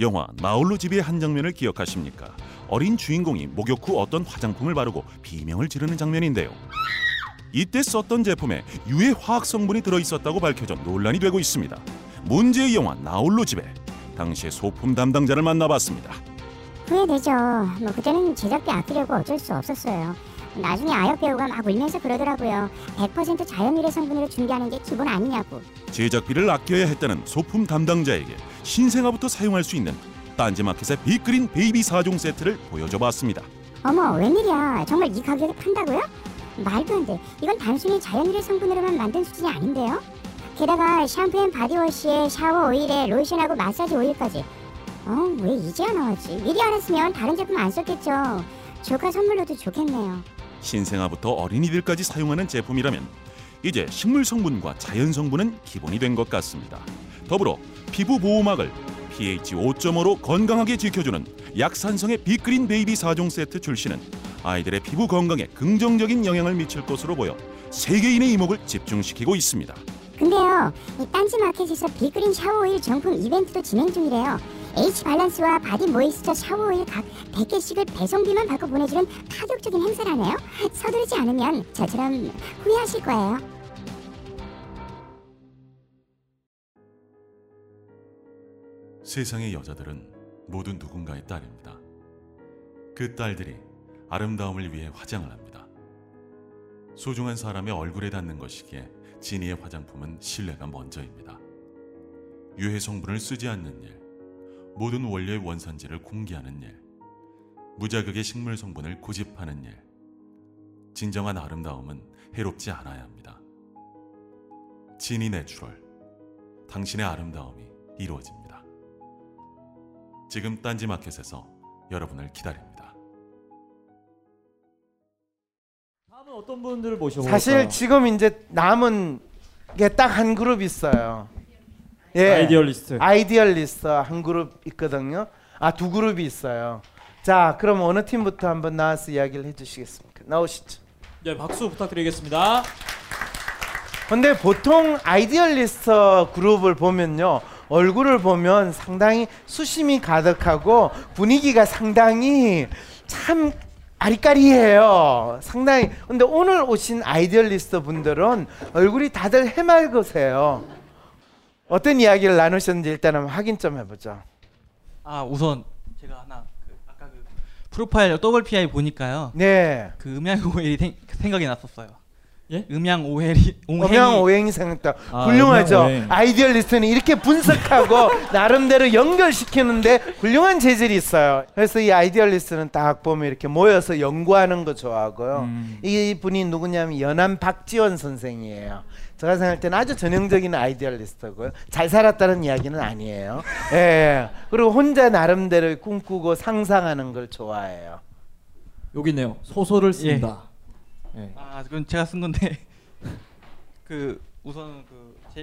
영화 나홀로 집의 한 장면을 기억하십니까? 어린 주인공이 목욕 후 어떤 화장품을 바르고 비명을 지르는 장면인데요. 이때 썼던 제품에 유해 화학 성분이 들어있었다고 밝혀져 논란이 되고 있습니다. 문제의 영화 나홀로 집에 당시의 소품 담당자를 만나봤습니다. 후회되죠. 그때는 제작비 아끼려고 어쩔 수 없었어요. 나중에 아역 배우가 막 울면서 그러더라고요. 100% 자연 유래 성분으로 준비하는 게 기본 아니냐고. 제작비를 아껴야 했다는 소품 담당자에게 신생아부터 사용할 수 있는 딴지마켓의 비그린 베이비 4종 세트를 보여줘봤습니다. 어머, 웬일이야. 정말 이 가격에 판다고요? 말도 안 돼. 이건 단순히 자연 유래 성분으로만 만든 수준이 아닌데요? 게다가 샴푸 앤 바디워시에 샤워 오일에 로션하고 마사지 오일까지. 왜 이제야 나왔지? 미리 알았으면 다른 제품 안 썼겠죠. 조카 선물로도 좋겠네요. 신생아부터 어린이들까지 사용하는 제품이라면 이제 식물 성분과 자연 성분은 기본이 된 것 같습니다. 더불어 피부 보호막을 pH 5.5로 건강하게 지켜주는 약산성의 비그린 베이비 4종 세트 출시는 아이들의 피부 건강에 긍정적인 영향을 미칠 것으로 보여 세계인의 이목을 집중시키고 있습니다. 근데요, 이 딴지마켓에서 비그린 샤워오일 정품 이벤트도 진행 중이래요. H발란스와 바디 모이스처 샤워오일 각 100개씩을 배송비만 받고 보내주는 파격적인 행사라네요. 서두르지 않으면 저처럼 후회하실 거예요. 세상의 여자들은 모두 누군가의 딸입니다. 그 딸들이 아름다움을 위해 화장을 합니다. 소중한 사람의 얼굴에 닿는 것이기에 지니의 화장품은 신뢰가 먼저입니다. 유해 성분을 쓰지 않는 일, 모든 원료의 원산지를 공개하는 일, 무자극의 식물 성분을 고집하는 일. 진정한 아름다움은 해롭지 않아야 합니다. 지니 내추럴, 당신의 아름다움이 이루어집니다. 지금 딴지마켓에서 여러분을 기다립니다. 다음은 어떤 분들을 모셔볼까요? 사실 지금 이제 남은 게 딱 한 그룹 있어요. 예. 아이디얼리스트 한 그룹 있거든요. 아, 두 그룹이 있어요. 자, 그럼 어느 팀부터 한번 나와서 이야기를 해주시겠습니까? 나오시죠. 네, 박수 부탁드리겠습니다. 근데 보통 아이디얼리스트 그룹을 보면요, 얼굴을 보면 상당히 수심이 가득하고 분위기가 상당히 참 아리까리해요. 상당히. 근데 오늘 오신 아이디얼리스트 분들은 얼굴이 다들 해맑으세요. 어떤 이야기를 나누셨는지 일단 한번 확인 좀 해보죠. 아, 우선 제가 하나 아까 그 프로파일 WPI 보니까요. 네. 그 음양오행이 생각이 났었어요. 예? 음양오행이 생각다. 아, 훌륭하죠. 음양오행. 아이디얼리스트는 이렇게 분석하고 나름대로 연결시키는데 훌륭한 재질이 있어요. 그래서 이 아이디얼리스트는 딱 보면 이렇게 모여서 연구하는 거 좋아하고요. 이 분이 누구냐면 예언암 박지원 선생이에요. 제가 생각할 때는 아주 전형적인 아이디얼리스트고요. 잘 살았다는 이야기는 아니에요. 예. 그리고 혼자 나름대로 꿈꾸고 상상하는 걸 좋아해요. 여기 있네요. 소설을 쓴다. 예. 예. 아, 그건 제가 쓴 건데 그 우선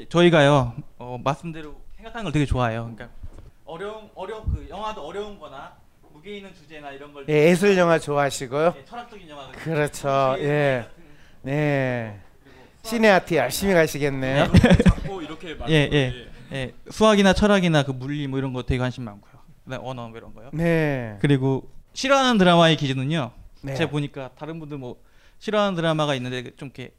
저희가요 말씀대로 생각하는 걸 되게 좋아해요. 그러니까 어려운 그 영화도 어려운거나 무게 있는 주제나 이런 걸. 예, 예술 영화 좋아하시고요. 예, 철학적인 영화. 그렇죠. 예. 네. 시네아트 열심히 가시겠네요. 자꾸 이렇게 말하는. 예. 수학이나 철학이나 그 물리 뭐 이런 거 되게 관심 많고요. 언어 뭐 이런 거요. 네. 그리고 싫어하는 드라마의 기준은요. 네. 제가 보니까 다른 분들 뭐 싫어하는 드라마가 있는데 좀 이렇게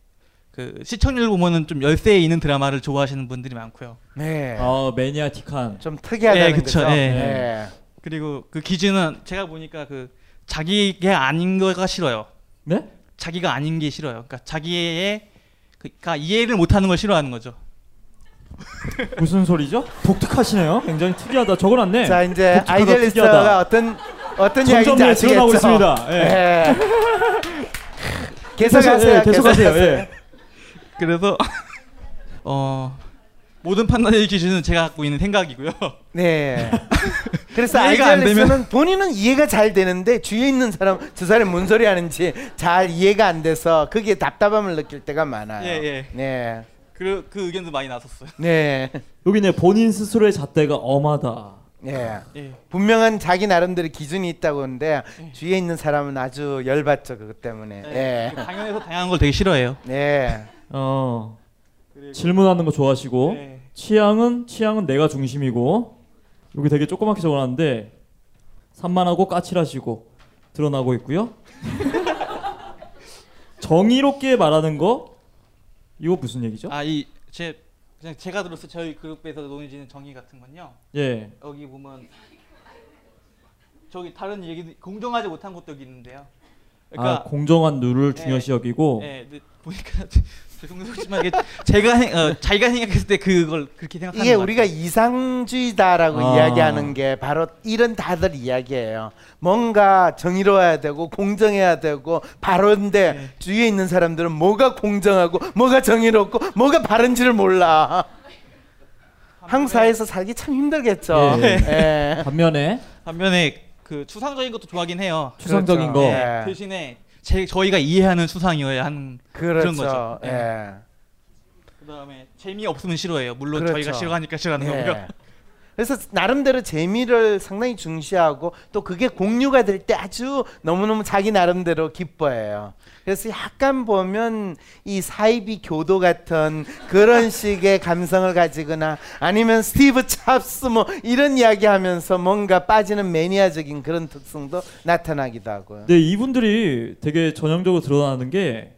그 시청률 보면은 좀 열세에 있는 드라마를 좋아하시는 분들이 많고요. 네. 매니아틱한. 좀 특이하다는 네, 거죠. 네. 네. 그리고 그 기준은 제가 보니까 그 자기게 아닌 거가 싫어요. 네? 자기가 아닌 게 싫어요. 그러니까 자기의 그러니까 이해를 못하는 걸 싫어하는 거죠. 무슨 소리죠? 독특하시네요. 굉장히 특이하다. 적어놨네. 자 이제 아이디얼리스트가 어떤 이야기인지 아시겠죠? 있습니다. 예. 예. 계속하세요. 예, 계속하세요. 예. 그래서 모든 판단의 기준은 제가 갖고 있는 생각이고요. 네. 그래서 아이디얼리스트는 본인은 이해가 잘 되는데 주위에 있는 사람 저 사람이 뭔 소리 하는지 잘 이해가 안 돼서 거기에 답답함을 느낄 때가 많아요. 예, 예. 네. 그 의견도 많이 나섰어요. 네. 여기네 본인 스스로의 잣대가 엄하다. 예. 예. 분명한 자기 나름대로 기준이 있다고 하는데 예. 주위에 있는 사람은 아주 열받죠 그것 때문에. 예. 예. 강연에서 다양한 걸 되게 싫어해요. 네. 그리고 질문하는 거 좋아하시고 예. 취향은 내가 중심이고 여기 되게 조그맣게 적어놨는데 산만하고 까칠하시고 드러나고 있고요. 정의롭게 말하는 거. 이거 무슨 얘기죠? 아, 제가 들었을 저희 그룹에서 논의지는 정의 같은 건요. 예. 여기 보면 저기 다른 얘기 공정하지 못한 것도 여기 있는데요. 그러니까 공정한 룰을 중요시 여기고. 네, 네 보니까 죄송하지만 이게 자기가 생각했을 때 그걸 그렇게 생각하는 거 이게 우리가 같아요. 이상주의다라고 이야기하는 게 바로 이런 다들 이야기예요. 뭔가 정의로워야 되고 공정해야 되고 바른데 네. 주위에 있는 사람들은 뭐가 공정하고 뭐가 정의롭고 뭐가 바른지를 몰라. 한국 사회에서 살기 참 힘들겠죠. 네. 네. 반면에 그 추상적인 것도 좋아하긴 해요. 추상적인 그렇죠. 거 네. 대신에 저희가 이해하는 추상이어야 하는 그렇죠. 그런 거죠. 예. 예. 그다음에 재미 없으면 싫어해요. 물론 그렇죠. 저희가 싫어하니까 싫어하는 예. 거고요. 그래서 나름대로 재미를 상당히 중시하고 또 그게 공유가 될 때 아주 너무너무 자기 나름대로 기뻐해요. 그래서 약간 보면 이 사이비 교도 같은 그런 식의 감성을 가지거나 아니면 스티브 찹스 뭐 이런 이야기하면서 뭔가 빠지는 매니아적인 그런 특성도 나타나기도 하고요. 네, 이분들이 되게 전형적으로 드러나는 게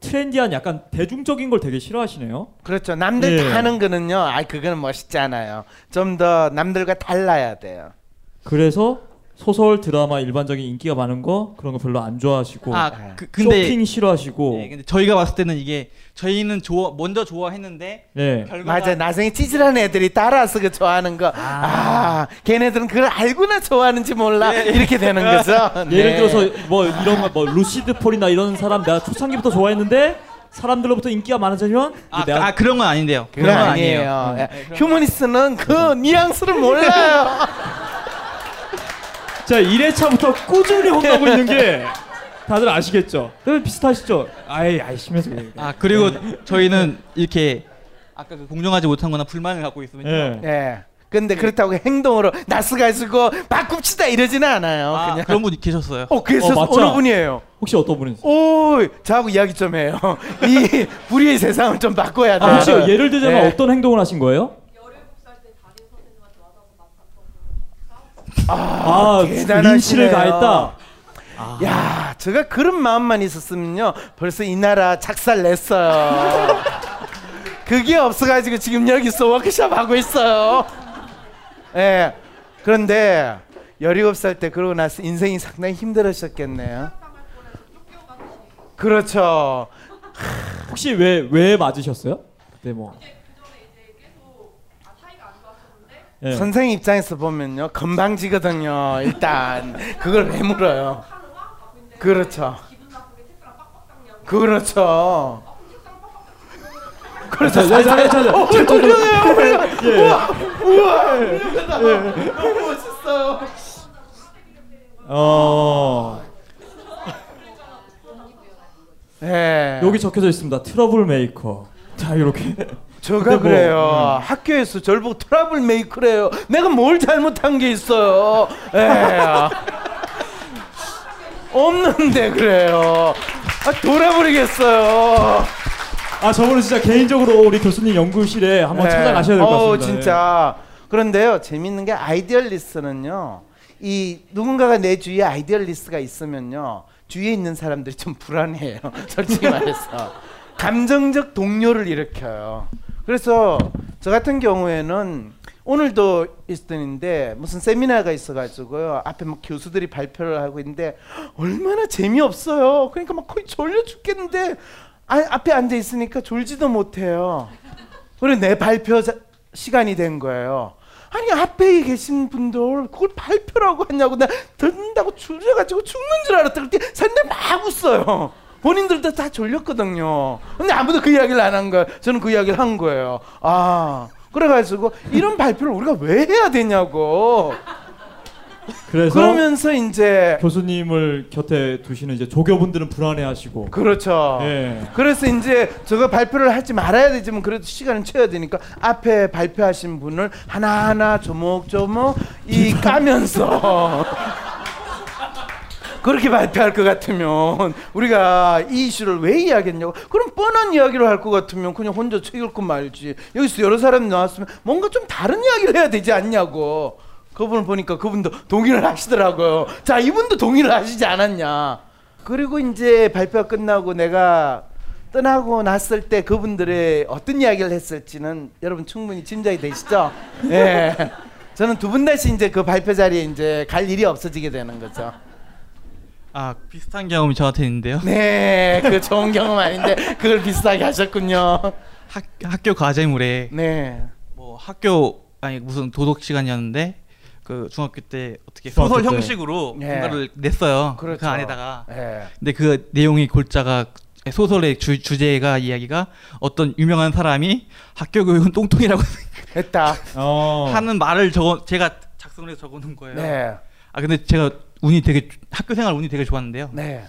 트렌디한 약간 대중적인 걸 되게 싫어하시네요. 그렇죠. 남들 다 하는 거는요. 그거는 멋있지 않아요. 좀 더 남들과 달라야 돼요. 그래서 소설, 드라마 일반적인 인기가 많은 거 그런 거 별로 안 좋아하시고 근데, 쇼핑 싫어하시고. 네, 근데 저희가 봤을 때는 이게 저희는 먼저 좋아했는데 네. 결과가 맞아. 나중에 찌질한 애들이 따라서 그 좋아하는 거. 걔네들은 그걸 알고나 좋아하는지 몰라. 네. 이렇게 되는 거죠. 네. 예를 들어서 뭐 이런 거 뭐 루시드폴이나 이런 사람 내가 초창기부터 좋아했는데 사람들로부터 인기가 많아지면 그런 건 아닌데요. 그런 건 아니에요. 네, 휴머니스트는 그 뉘앙스를 몰라요. 자 1회차부터 꾸준히 혼나고 있는 게 다들 아시겠죠? 비슷하시죠? 심해서 그리고 저희는 이렇게 아까 그 공정하지 못한 거나 불만을 갖고 있으면요. 예. 근데 그렇다고 행동으로 나스가지고 바꿉시다 이러지는 않아요. 그냥. 그런 분이 계셨어요. 계셨어요. 어느 분이에요? 혹시 어떤 분인지? 저하고 이야기 좀 해요. 이 불의의 세상을 좀 바꿔야 돼. 혹시 예를 들자면 어떤 행동을 하신 거예요? 민씨를 가했다. 야, 제가 그런 마음만 있었으면요 벌써 이 나라 작살 냈어요. 그게 없어가지고 지금 여기서 워크숍 하고 있어요. 예. 그런데 17살 때 그러고 나서 인생이 상당히 힘들으셨겠네요. 그렇죠. 혹시 왜 맞으셨어요? 그때 뭐. 예. 선생 입장에서 보면요 건방지거든요. 일단 그걸 왜 물어요? 그렇죠. 그렇죠. 그렇죠. 훌륭해요. 우와. 너무 멋있어요. 예. 여기 적혀져 있습니다. 트러블 메이커. 자 이렇게. 제가 그래요. 학교에서 저를 보고 트러블 메이커래요. 내가 뭘 잘못한 게 있어요. 없는데 그래요. 돌아버리겠어요. 저분은 진짜 개인적으로 우리 교수님 연구실에 한번 찾아가셔야 될 것 같습니다. 진짜. 그런데요. 재밌는 게 아이디얼리스트는요. 이 누군가가 내 주위에 아이디얼리스트가 있으면요. 주위에 있는 사람들이 좀 불안해요. 솔직히 말해서. 감정적 동요를 일으켜요. 그래서 저 같은 경우에는 오늘도 있었는데 무슨 세미나가 있어가지고요. 앞에 막 교수들이 발표를 하고 있는데 얼마나 재미없어요. 그러니까 막 거의 졸려 죽겠는데 앞에 앉아 있으니까 졸지도 못해요. 그리고 내 발표 시간이 된 거예요. 아니 앞에 계신 분들 그걸 발표라고 하냐고 나 듣는다고 졸여가지고 죽는 줄 알았다. 그때 사람들 막 웃어요. 본인들도 다 졸렸거든요. 근데 아무도 그 이야기를 안 한 거예요. 저는 그 이야기를 한 거예요. 아 그래가지고 이런 발표를 우리가 왜 해야 되냐고. 그래서 그러면서 이제 교수님을 곁에 두시는 이제 조교분들은 불안해하시고. 그렇죠. 예. 그래서 이제 저거 발표를 하지 말아야 되지만 그래도 시간은 채워야 되니까 앞에 발표하신 분을 하나하나 조목조목 이 까면서 그렇게 발표할 것 같으면 우리가 이 이슈를 왜 이야기했냐고. 그럼 뻔한 이야기를 할 것 같으면 그냥 혼자 책 읽고 말지. 여기서 여러 사람이 나왔으면 뭔가 좀 다른 이야기를 해야 되지 않냐고. 그분을 보니까 그분도 동의를 하시더라고요. 자, 이분도 동의를 하시지 않았냐. 그리고 이제 발표가 끝나고 내가 떠나고 났을 때 그분들의 어떤 이야기를 했을지는 여러분 충분히 짐작이 되시죠? 예. 저는 두 분 다시 이제 그 발표 자리에 이제 갈 일이 없어지게 되는 거죠. 아, 비슷한 경험이 저한테 있는데요. 네, 그 좋은 경험 아닌데 그걸 비슷하게 하셨군요. 학교 과제물에 네. 뭐 학교 아니 무슨 도덕 시간이었는데 그 중학교 때 어떻게 소설 형식으로 네. 뭔가를 냈어요. 그렇죠. 그 안에다가. 네. 근데 그 내용이 골자가 소설의 주제가 이야기가 어떤 유명한 사람이 학교 교육은 똥통이라고 했다. 하는 말을 제가 작성을 해서 적어놓은 거예요. 네. 아 근데 제가 운이 되게 학교 생활 운이 되게 좋았는데요. 네.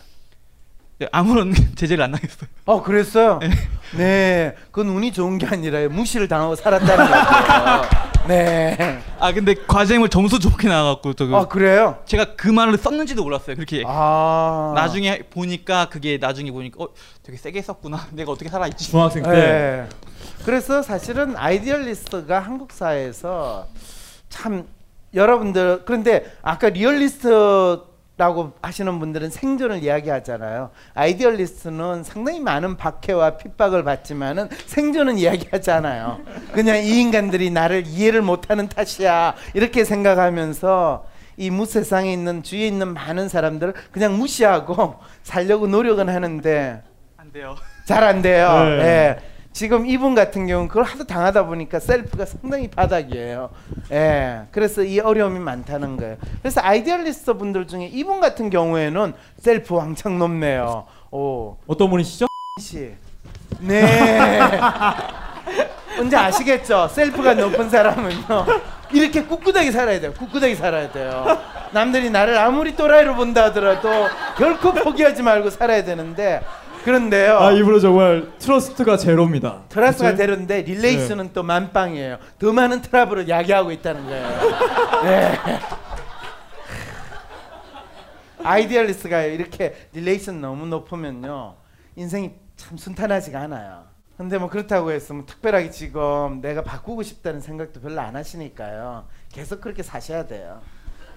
아무런 제재를 안 당했어요. 어 그랬어요? 네. 네. 그건 운이 좋은 게 아니라 무시를 당하고 살았다는 거예요. 네. 아 근데 과제물 점수 좋게 나와갖고 저거. 아 그래요? 제가 그 말을 썼는지도 몰랐어요. 그렇게. 아. 나중에 보니까 그게 나중에 보니까 되게 세게 썼구나. 내가 어떻게 살아있지? 중학생 때. 네. 그래서 사실은 아이디얼리스트가 한국 사회에서 참. 여러분들 그런데 아까 리얼리스트라고 하시는 분들은 생존을 이야기하잖아요. 아이디얼리스트는 상당히 많은 박해와 핍박을 받지만은 생존은 이야기하잖아요. 그냥 이 인간들이 나를 이해를 못하는 탓이야 이렇게 생각하면서 이 무세상에 있는 주위에 있는 많은 사람들을 그냥 무시하고 살려고 노력은 하는데 안 돼요. 잘 안 돼요. 네. 예. 지금 이분 같은 경우는 그걸 하도 당하다 보니까 셀프가 상당히 바닥이에요. 예, 그래서 이 어려움이 많다는 거예요. 그래서 아이디얼리스트 분들 중에 이분 같은 경우에는 셀프 왕창 높네요. 오, 어떤 분이시죠? 씨. 네. 뭔지 아시겠죠? 셀프가 높은 사람은요. 이렇게 꿋꿋하게 살아야 돼요. 꿋꿋하게 살아야 돼요. 남들이 나를 아무리 또라이로 본다 하더라도 결코 포기하지 말고 살아야 되는데 그런데요. 아 이분은 정말 트러스트가 제로입니다. 트러스트가 그치? 제로인데 릴레이션은 네. 또 만빵이에요. 더 많은 트러블을 야기하고 있다는 거예요. 네. 아이디얼리스트가 이렇게 릴레이션 너무 높으면요 인생이 참 순탄하지가 않아요. 근데 뭐 그렇다고 해서 뭐 특별하게 지금 내가 바꾸고 싶다는 생각도 별로 안 하시니까요. 계속 그렇게 사셔야 돼요.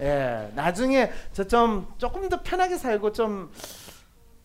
예. 나중에 저 좀 조금 더 편하게 살고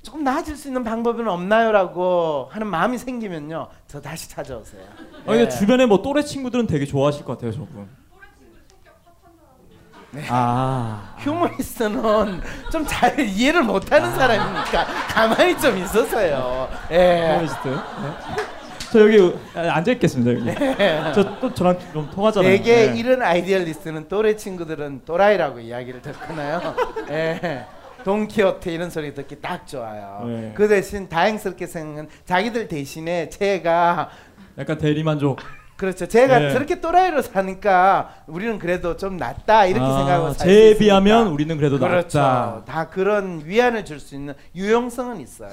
조금 나아질 수 있는 방법은 없나요? 라고 하는 마음이 생기면요 저 다시 찾아오세요. 예. 아니, 주변에 뭐 또래 친구들은 되게 좋아하실 것 같아요. 저분 또래 친구 성격 파탄 사람. 아 휴머니스트는 좀 잘 이해를 못하는 사람이니까 가만히 좀 있었어요. 예. 휴머니스트? 네. 저 여기 앉아 있겠습니다. 여기. 네. 또 저랑 좀 통하잖아요. 되게 네. 이런 아이디얼리스트는 또래 친구들은 또라이라고 이야기를 듣거나요. 예. 돈키호테 이런 소리 듣기 딱 좋아요. 네. 그 대신 다행스럽게 생각은 자기들 대신에 제가 약간 대리만족. 그렇죠. 제가 네. 저렇게 또라이로 사니까 우리는 그래도 좀 낫다 이렇게 생각하고 살 수 있습니다. 제에 비하면 우리는 그래도 그렇죠. 낫다. 다 그런 위안을 줄 수 있는 유용성은 있어요.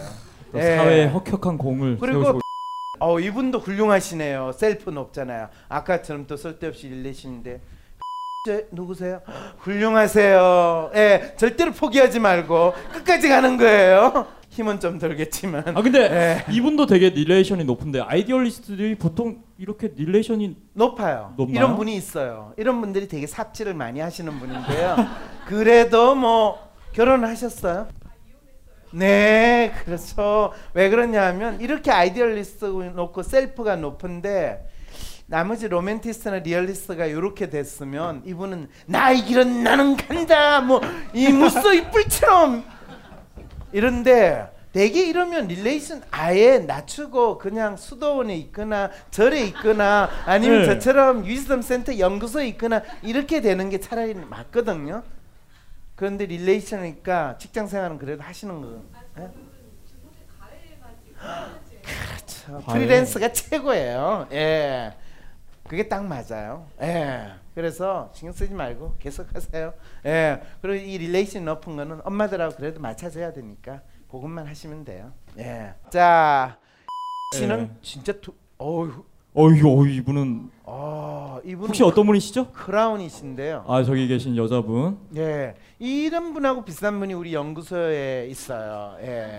네. 사회에 혁혁한 공을 세우시고. 이분도 훌륭하시네요. 셀프 높잖아요. 아까처럼 또 쓸데없이 일내시는데 누구세요? 훌륭하세요. 예, 절대로 포기하지 말고 끝까지 가는 거예요. 힘은 좀 들겠지만. 아 근데 예. 이분도 되게 릴레이션이 높은데 아이디얼리스트들이 보통 이렇게 릴레이션이 높아요. 높나요? 이런 분이 있어요. 이런 분들이 되게 삽질을 많이 하시는 분인데요. 그래도 뭐 결혼하셨어요? 네, 그래서 왜 그러냐면 이렇게 아이디얼리스트 놓고 셀프가 높은데 나머지 로맨티스트나 리얼리스트가 이렇게 됐으면 이분은 나의 길은 나는 간다 뭐 이 무쏘이 뿔처럼 이런데 대개 이러면 릴레이션 아예 낮추고 그냥 수도원에 있거나 절에 있거나 아니면 네. 저처럼 위즈덤 센터 연구소에 있거나 이렇게 되는 게 차라리 맞거든요. 그런데 릴레이션이니까 직장생활은 그래도 하시는 거예요. 네? 그렇죠. 프리랜서가 최고예요. 예, 그게 딱 맞아요. 예. 그래서 신경 쓰지 말고 계속하세요. 예. 그리고 이 릴레이션 높은 거는 엄마들하고 그래도 맞춰줘야 되니까. 그것만 하시면 돼요. 예. 자, 씨는 진짜 이분은 이분 혹시 어떤 분이시죠? 크라운이신데요. 아, 저기 계신 여자분. 예. 이런 분하고 비슷한 분이 우리 연구소에 있어요. 예.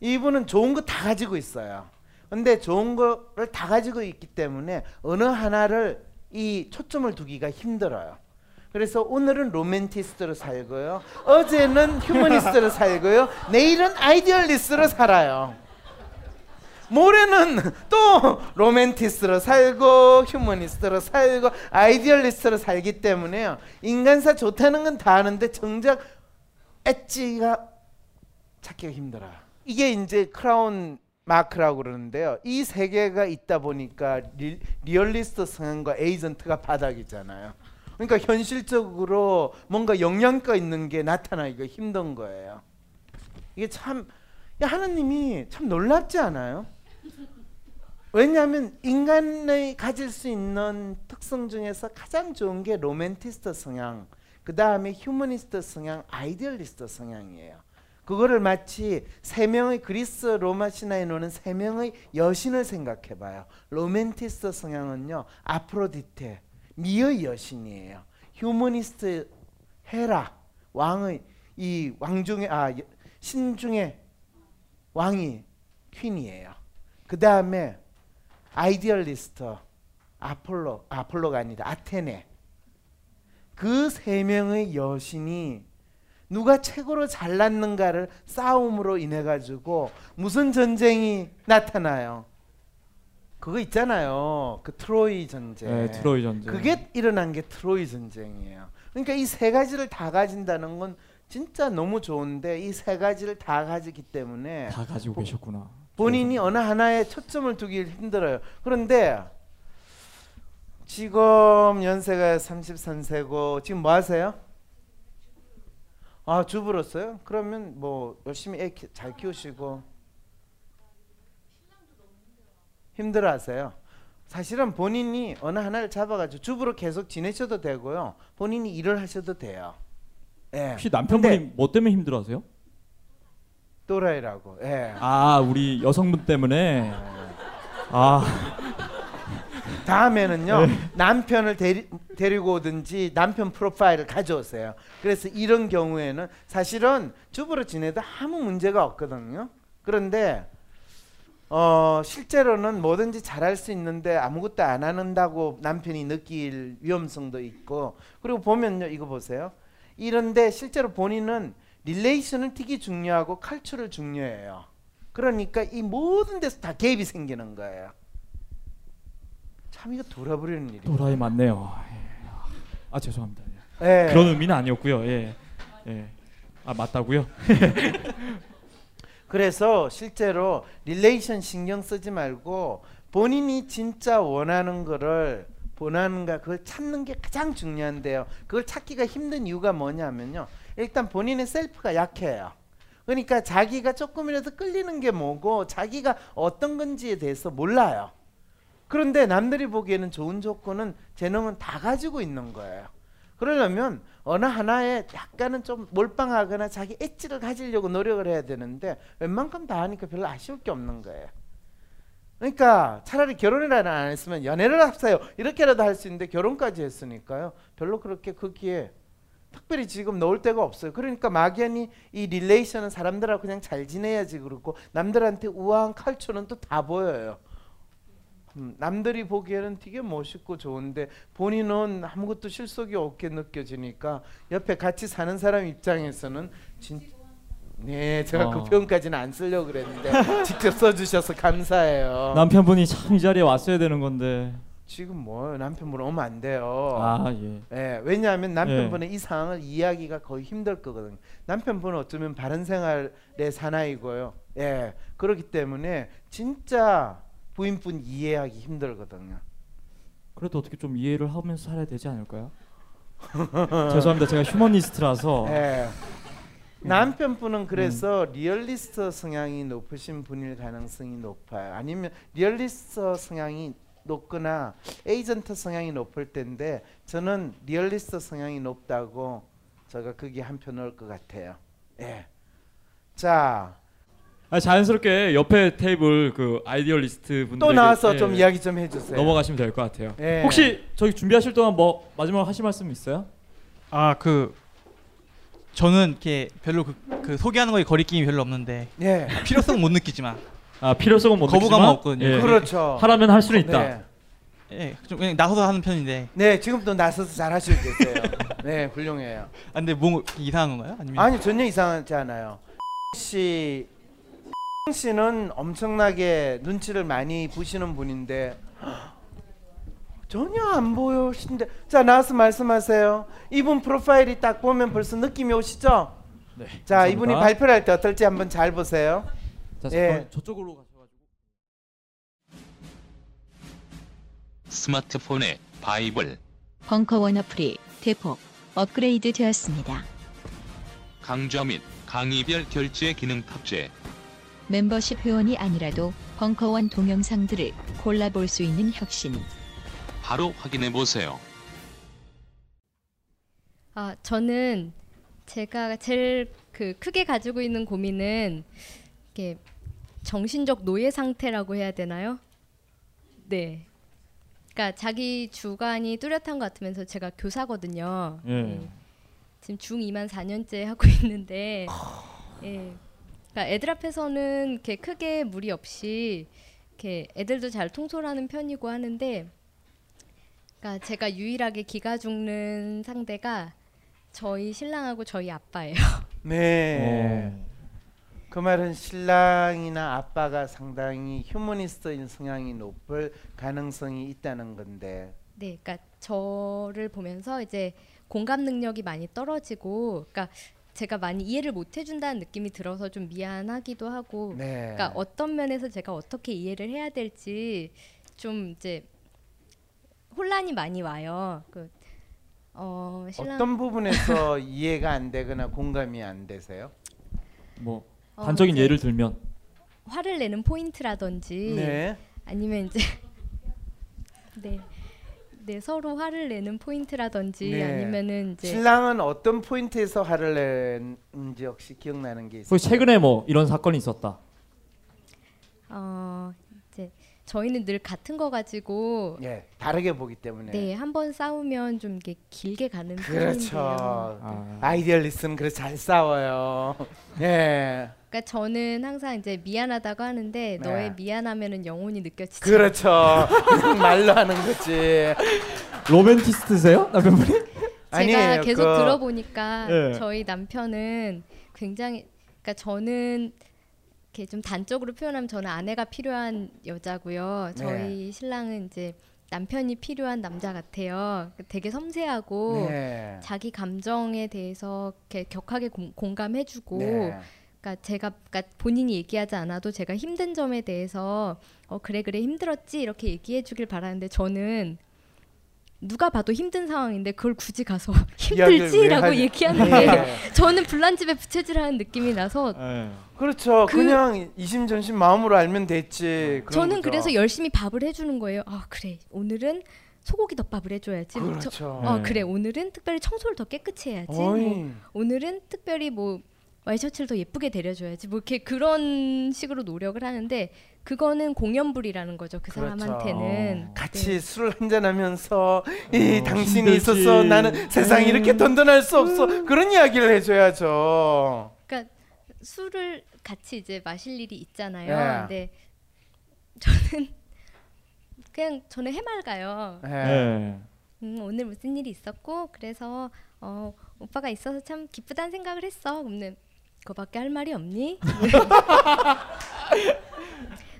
이분은 좋은 거 다 가지고 있어요. 근데 좋은 거를 다 가지고 있기 때문에 어느 하나를 이 초점을 두기가 힘들어요. 그래서 오늘은 로맨티스트로 살고요, 어제는 휴머니스트로 살고요, 내일은 아이디얼리스트로 살아요. 모레는 또 로맨티스트로 살고 휴머니스트로 살고 아이디얼리스트로 살기 때문에요. 인간사 좋다는 건 다 아는데 정작 엣지가 찾기가 힘들어요. 이게 이제 크라운 마크라고 그러는데요. 이 세 개가 있다 보니까 리얼리스트 성향과 에이전트가 바닥이잖아요. 그러니까 현실적으로 뭔가 영양가 있는 게 나타나기가 힘든 거예요. 이게 참 하느님이 참 놀랍지 않아요? 왜냐하면 인간이 가질 수 있는 특성 중에서 가장 좋은 게 로맨티스트 성향, 그 다음에 휴머니스트 성향, 아이디얼리스트 성향이에요. 그거를 마치 세 명의 그리스 로마 신화에 나오는 세 명의 여신을 생각해봐요. 로맨티스트 성향은요, 아프로디테, 미의 여신이에요. 휴머니스트 헤라, 왕의 이 왕중의 신중의 왕이 퀸이에요. 그 다음에 아이디얼리스트 아폴로가 아니다, 아테네. 그 세 명의 여신이 누가 최고로 잘났는가를 싸움으로 인해 가지고 무슨 전쟁이 나타나요? 그거 있잖아요. 그 트로이 전쟁. 네, 트로이 전쟁. 그게 일어난 게 트로이 전쟁이에요. 그러니까 이 세 가지를 다 가진다는 건 진짜 너무 좋은데 이 세 가지를 다 가지기 때문에 다 가지고 계셨구나. 본인이 어느 하나에 초점을 두기 힘들어요. 그런데 지금 연세가 33세고 지금 뭐 하세요? 아, 주부로서요? 그러면 뭐 열심히 애 잘 키우시고 힘들어하세요. 사실은 본인이 어느 하나를 잡아가지고 주부로 계속 지내셔도 되고요, 본인이 일을 하셔도 돼요. 예. 혹시 남편분이 뭐 때문에 힘들어하세요? 또라이라고. 예. 아, 우리 여성분 때문에. 아. 다음에는요, 네. 남편을 데리고 오든지 남편 프로파일을 가져오세요. 그래서 이런 경우에는 사실은 주부로 지내도 아무 문제가 없거든요. 그런데 실제로는 뭐든지 잘할 수 있는데 아무것도 안 한다고 남편이 느낄 위험성도 있고. 그리고 보면요, 이거 보세요. 이런데 실제로 본인은 릴레이션을 되게 중요하고 칼출을 중요해요. 그러니까 이 모든 데서 다 개입이 생기는 거예요. 참 이거 돌아버리는 일이에요. 도라이 맞네요. 예. 아, 죄송합니다. 예. 그런 의미는 아니었고요. 예. 예. 아, 맞다고요? 그래서 실제로 릴레이션 신경 쓰지 말고 본인이 진짜 원하는 거를 원하는가 그걸 찾는 게 가장 중요한데요. 그걸 찾기가 힘든 이유가 뭐냐면요, 일단 본인의 셀프가 약해요. 그러니까 자기가 조금이라도 끌리는 게 뭐고 자기가 어떤 건지에 대해서 몰라요. 그런데 남들이 보기에는 좋은 조건은 재능은 다 가지고 있는 거예요. 그러려면 어느 하나에 약간은 좀 몰빵하거나 자기 엣지를 가지려고 노력을 해야 되는데 웬만큼 다 하니까 별로 아쉬울 게 없는 거예요. 그러니까 차라리 결혼을 안 했으면 연애를 합세요, 이렇게라도 할 수 있는데 결혼까지 했으니까요, 별로 그렇게 거기에 특별히 지금 넣을 데가 없어요. 그러니까 막연히 이 릴레이션은 사람들하고 그냥 잘 지내야지 그렇고 남들한테 우아한 칼초는 또 다 보여요. 남들이 보기에는 되게 멋있고 좋은데 본인은 아무것도 실속이 없게 느껴지니까 옆에 같이 사는 사람 입장에서는 네, 제가 그 표현까지는 안 쓰려고 그랬는데 직접 써주셔서 감사해요. 남편분이 참 이 자리에 왔어야 되는 건데. 지금 뭐 남편분 오면 안 돼요. 아, 예. 예, 왜냐하면 남편분의 예. 이 상황을 이해하기가 거의 힘들 거거든요. 남편분은 어쩌면 바른 생활의 사나이고요. 예, 그렇기 때문에 진짜 부인분 이해하기 힘들거든요. 그래도 어떻게 좀 이해를 하면서 살아야 되지 않을까요? 죄송합니다. 제가 휴머니스트라서. 예. 남편분은 그래서 리얼리스트 성향이 높으신 분일 가능성이 높아요. 아니면 리얼리스트 성향이 높거나 에이전트 성향이 높을 텐데 저는 리얼리스트 성향이 높다고 제가 그게 한 표 넣을 것 같아요. 예. 자. 아, 자연스럽게 옆에 테이블 그 아이디얼리스트 분들 또 나와서 예, 좀 이야기 좀 해주세요. 넘어가시면 될 것 같아요. 예. 혹시 저기 준비하실 동안 뭐 마지막으로 하실 말씀 있어요? 아, 그 저는 이렇게 별로 그 소개하는 거에 거리낌이 별로 없는데 예. 필요성 못 느끼지만 아 필요성은 못 거부감 없거든요. 예. 그렇죠. 하라면 할 수는 있다. 네. 예, 좀 그냥 나서서 하는 편인데. 네, 지금도 나서서 잘 하시고 계세요. 네, 훌륭해요. 아, 근데 뭐 이상한 건가요? 아니면 아니 전혀 이상하지 않아요. 씨는 엄청나게 눈치를 많이 보시는 분인데 전혀 안 보여신데. 자, 나와서 말씀하세요. 이분 프로파일이 딱 보면 벌써 느낌이 오시죠? 네. 자, 감사합니다. 이분이 발표를 할 때 어떨지 한번 잘 보세요. 자, 예. 저쪽으로 가셔가지고. 스마트폰의 바이블 벙커원 어플이 대폭 업그레이드 되었습니다. 강좌 및 강의별 결제 기능 탑재. 멤버십 회원이 아니라도 벙커원 동영상들을 골라볼 수 있는 혁신. 바로 확인해보세요. 아, 저는 제가 제일 그 크게 가지고 있는 고민은 이게 정신적 노예 상태라고 해야 되나요? 네. 그러니까 자기 주관이 뚜렷한 것 같으면서 제가 교사거든요. 예. 네. 지금 중2만 4년째 하고 있는데 예. 그러니까 애들 앞에서는 이렇게 크게 무리 없이 이렇게 애들도 잘 통솔하는 편이고 하는데 그러니까 제가 유일하게 기가 죽는 상대가 저희 신랑하고 저희 아빠예요. 네. 그 말은 신랑이나 아빠가 상당히 휴머니스트인 성향이 높을 가능성이 있다는 건데. 네, 그러니까 저를 보면서 이제 공감 능력이 많이 떨어지고, 그러니까 제가 많이 이해를 못 해준다는 느낌이 들어서 좀 미안하기도 하고, 네. 그러니까 어떤 면에서 제가 어떻게 이해를 해야 될지 좀 이제 혼란이 많이 와요. 그, 어떤 부분에서 이해가 안 되거나 공감이 안 되세요? 뭐 단적인 예를 들면 화를 내는 포인트라든지, 네. 아니면 이제 네. 네, 서로 화를 내는 포인트라든지, 네. 아니면은 이제 신랑은 어떤 포인트에서 화를 내는지 혹시 기억나는 게 있어요? 최근에 뭐 이런 사건이 있었다. 이제 저희는 늘 같은 거 가지고 예, 다르게 보기 때문에 네, 한번 싸우면 좀 이렇게 길게 가는 그렇죠. 아. 아이디얼리스트는 그래서 잘 싸워요. 예. 그러니까 저는 항상 이제 미안하다고 하는데 네. 너의 미안함에는 영혼이 느껴지지. 그렇죠. 말로 하는 거지. 로맨티스트세요? 남편분이? 제가 아니에요, 계속 그거. 들어보니까 네. 저희 남편은 굉장히 그러니까 저는 이렇게 좀 단적으로 표현하면 저는 아내가 필요한 여자고요. 저희 네. 신랑은 이제 남편이 필요한 남자 같아요. 되게 섬세하고 네. 자기 감정에 대해서 이렇게 격하게 공감해주고 네. 그러니까 제가 그러니까 본인이 얘기하지 않아도 제가 힘든 점에 대해서 그래 힘들었지 이렇게 얘기해 주길 바라는데 저는 누가 봐도 힘든 상황인데 그걸 굳이 가서 힘들지라고 얘기하는 게 저는 불난집에 부채질하는 느낌이 나서 그렇죠. 그냥 이심전심 마음으로 알면 됐지. 저는 거죠. 그래서 열심히 밥을 해주는 거예요. 아 그래 오늘은 소고기 덮밥을 해줘야지. 그렇죠. 그래 오늘은 특별히 청소를 더 깨끗이 해야지. 뭐, 오늘은 특별히 뭐 와이셔츠를 더 예쁘게 데려줘야지. 뭐 이렇게 그런 식으로 노력을 하는데 그거는 공연불이라는 거죠. 그 그렇죠. 사람한테는 같이 네. 술을 한잔하면서 이 당신이 힘들지. 있어서 나는 세상이 이렇게 던던할 수 없어. 그런 이야기를 해줘야죠. 그러니까 술을 같이 이제 마실 일이 있잖아요. 네. 근데 저는 그냥 저는 해맑아요. 네. 오늘 무슨 일이 있었고 그래서 오빠가 있어서 참 기쁘다는 생각을 했어. 근데 그거밖에 할 말이 없니?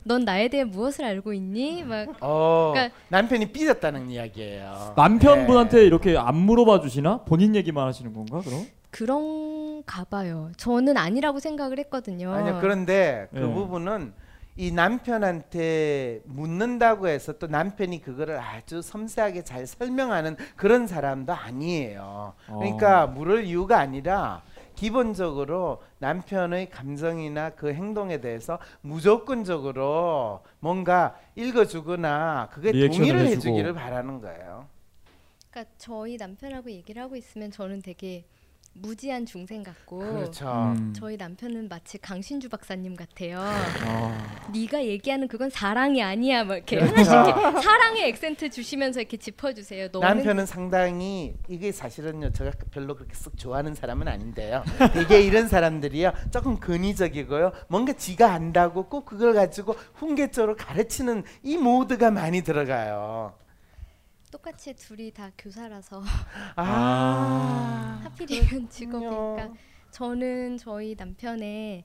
넌 나에 대해 무엇을 알고 있니? 막 그러니까 남편이 삐졌다는 이야기예요. 남편분한테 네. 이렇게 안 물어봐 주시나? 본인 얘기만 하시는 건가 그럼? 그런가 봐요. 저는 아니라고 생각을 했거든요. 아니요. 그런데 그 부분은 이 남편한테 묻는다고 해서 또 남편이 그거를 아주 섬세하게 잘 설명하는 그런 사람도 아니에요. 그러니까 물을 이유가 아니라 기본적으로 남편의 감정이나 그 행동에 대해서 무조건적으로 뭔가 읽어주거나 그게 동의를 해주기를 바라는 거예요. 그러니까 저희 남편하고 얘기를 하고 있으면 저는 되게 무지한 중생 같고 그렇죠. 저희 남편은 마치 강신주 박사님 같아요. 네가 얘기하는 그건 사랑이 아니야. 막 이렇게 그렇죠. 하나씩 사랑의 액센트 주시면서 이렇게 짚어주세요. 남편은 상당히 이게 사실은요. 제가 별로 그렇게 쓱 좋아하는 사람은 아닌데요. 되게 이런 사람들이요. 조금 근위적이고요. 뭔가 지가 안다고 꼭 그걸 가지고 훈계적으로 가르치는 이 모드가 많이 들어가요. 똑같이 둘이 다 교사라서 하필이면 직업이니까 저는 저희 남편의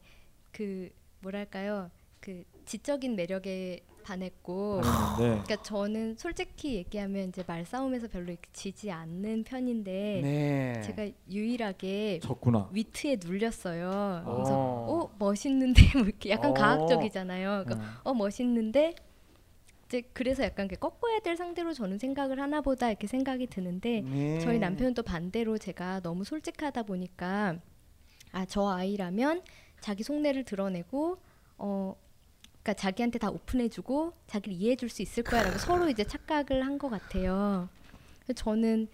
그 뭐랄까요 그 지적인 매력에 반했고 네. 그러니까 저는 솔직히 얘기하면 이제 말싸움에서 별로 지지 않는 편인데 네. 제가 유일하게 졌구나. 위트에 눌렸어요. 그래서 멋있는데 뭐 이렇게 약간 과학적이잖아요. 그러니까 멋있는데 그래서 약간 꺾어야 될 상대로 저는 생각을 하나 보다 이렇게 생각이 드는데 네. 저희 남편은 또 반대로 제가 너무 솔직하다 보니까 아, 저 아이라면 자기 속내를 드러내고 그러니까 자기한테 다 오픈해주고 자기를 이해해줄 수 있을 거야 라고 서로 이제 착각을 한 것 같아요. 저는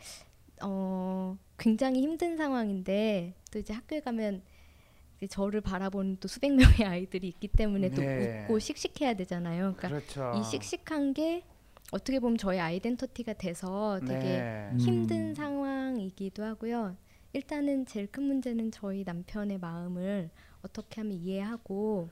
굉장히 힘든 상황인데 또 이제 학교에 가면 저를 바라보는 또 수백 명의 아이들이 있기 때문에 네. 또 웃고 씩씩해야 되잖아요. 그러니까 그렇죠. 이 씩씩한 게 어떻게 보면 저의 아이덴티티가 돼서 되게 네. 힘든 상황이기도 하고요. 일단은 제일 큰 문제는 저희 남편의 마음을 어떻게 하면 이해하고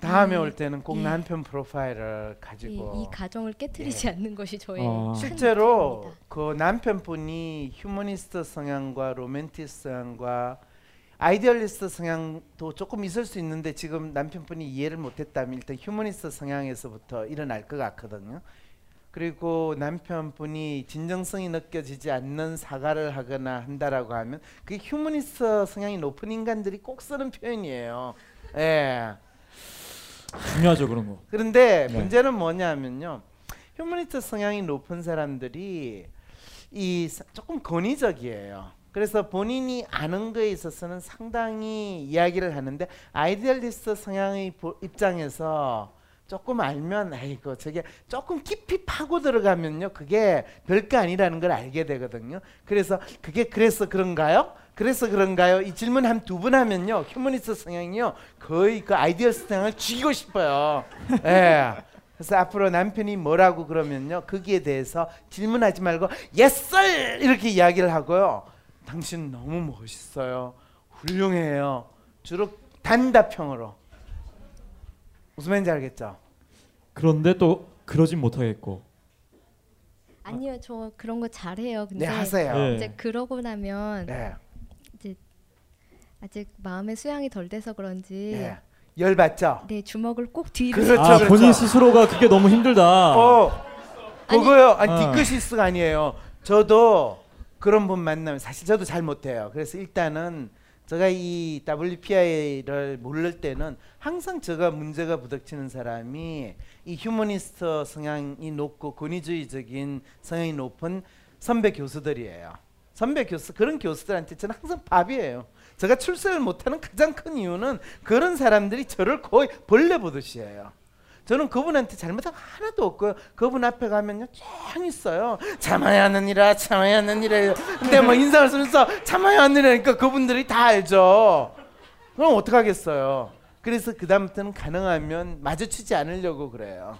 다음에 올 때는 꼭 남편 프로파일을 가지고 이 가정을 깨트리지 않는 것이 저의 실제로 문제입니다. 그 남편분이 휴머니스트 성향과 로맨티스트 성향과 아이디얼리스트 성향도 조금 있을 수 있는데 지금 남편분이 이해를 못했다면 일단 휴머니스트 성향에서부터 일어날 것 같거든요. 그리고 남편분이 진정성이 느껴지지 않는 사과를 하거나 한다라고 하면 그게 휴머니스트 성향이 높은 인간들이 꼭 쓰는 표현이에요. 예. 중요하죠 그런 거. 그런데 문제는 뭐냐면요. 휴머니스트 성향이 높은 사람들이 조금 권위적이에요. 그래서 본인이 아는 거에 있어서는 상당히 이야기를 하는데 아이디얼리스트 성향의 입장에서 조금 알면 아이고 저게 조금 깊이 파고 들어가면요 그게 별거 아니라는 걸 알게 되거든요. 그래서 그게 그래서 그런가요? 그래서 그런가요? 이 질문 한 두 번 하면요 휴머니스트 성향이요 거의 그 아이디얼리스트 성향을 죽이고 싶어요. 예. 그래서 앞으로 남편이 뭐라고 그러면요 거기에 대해서 질문하지 말고 yes sir 이렇게 이야기를 하고요. 당신 너무 멋있어요. 훌륭해요. 주로 단답형으로. 무슨 말인지 알겠죠? 그런데 또 그러진 못하겠고. 아니요. 저 그런 거 잘해요. 근데 네, 하세요. 이제 그러고 나면 이제 아직 마음의 수양이 덜 돼서 그런지 열받죠? 네. 주먹을 꼭 뒤로. 그렇죠, 그렇죠. 본인 스스로가 그게 너무 힘들다. 그거요. 아니 뒤끝이스가 아니에요. 저도 그런 분 만나면 사실 저도 잘 못해요. 그래서 일단은 제가 이 WPI를 모를 때는 항상 제가 문제가 부닥치는 사람이 이 휴머니스트 성향이 높고 권위주의적인 성향이 높은 선배 교수들이에요. 선배 교수 그런 교수들한테 저는 항상 밥이에요. 제가 출세를 못하는 가장 큰 이유는 그런 사람들이 저를 거의 벌레 보듯이 해요. 저는 그분한테 잘못한 거 하나도 없고요. 그분 앞에 가면요 쫙 있어요. 참아야 하느니라 참아야 하느니라. 근데 뭐 인상을 쓰면서 참아야 하느니라니까 그분들이 다 알죠. 그럼 어떡하겠어요. 그래서 그 다음부터는 가능하면 마주치지 않으려고 그래요.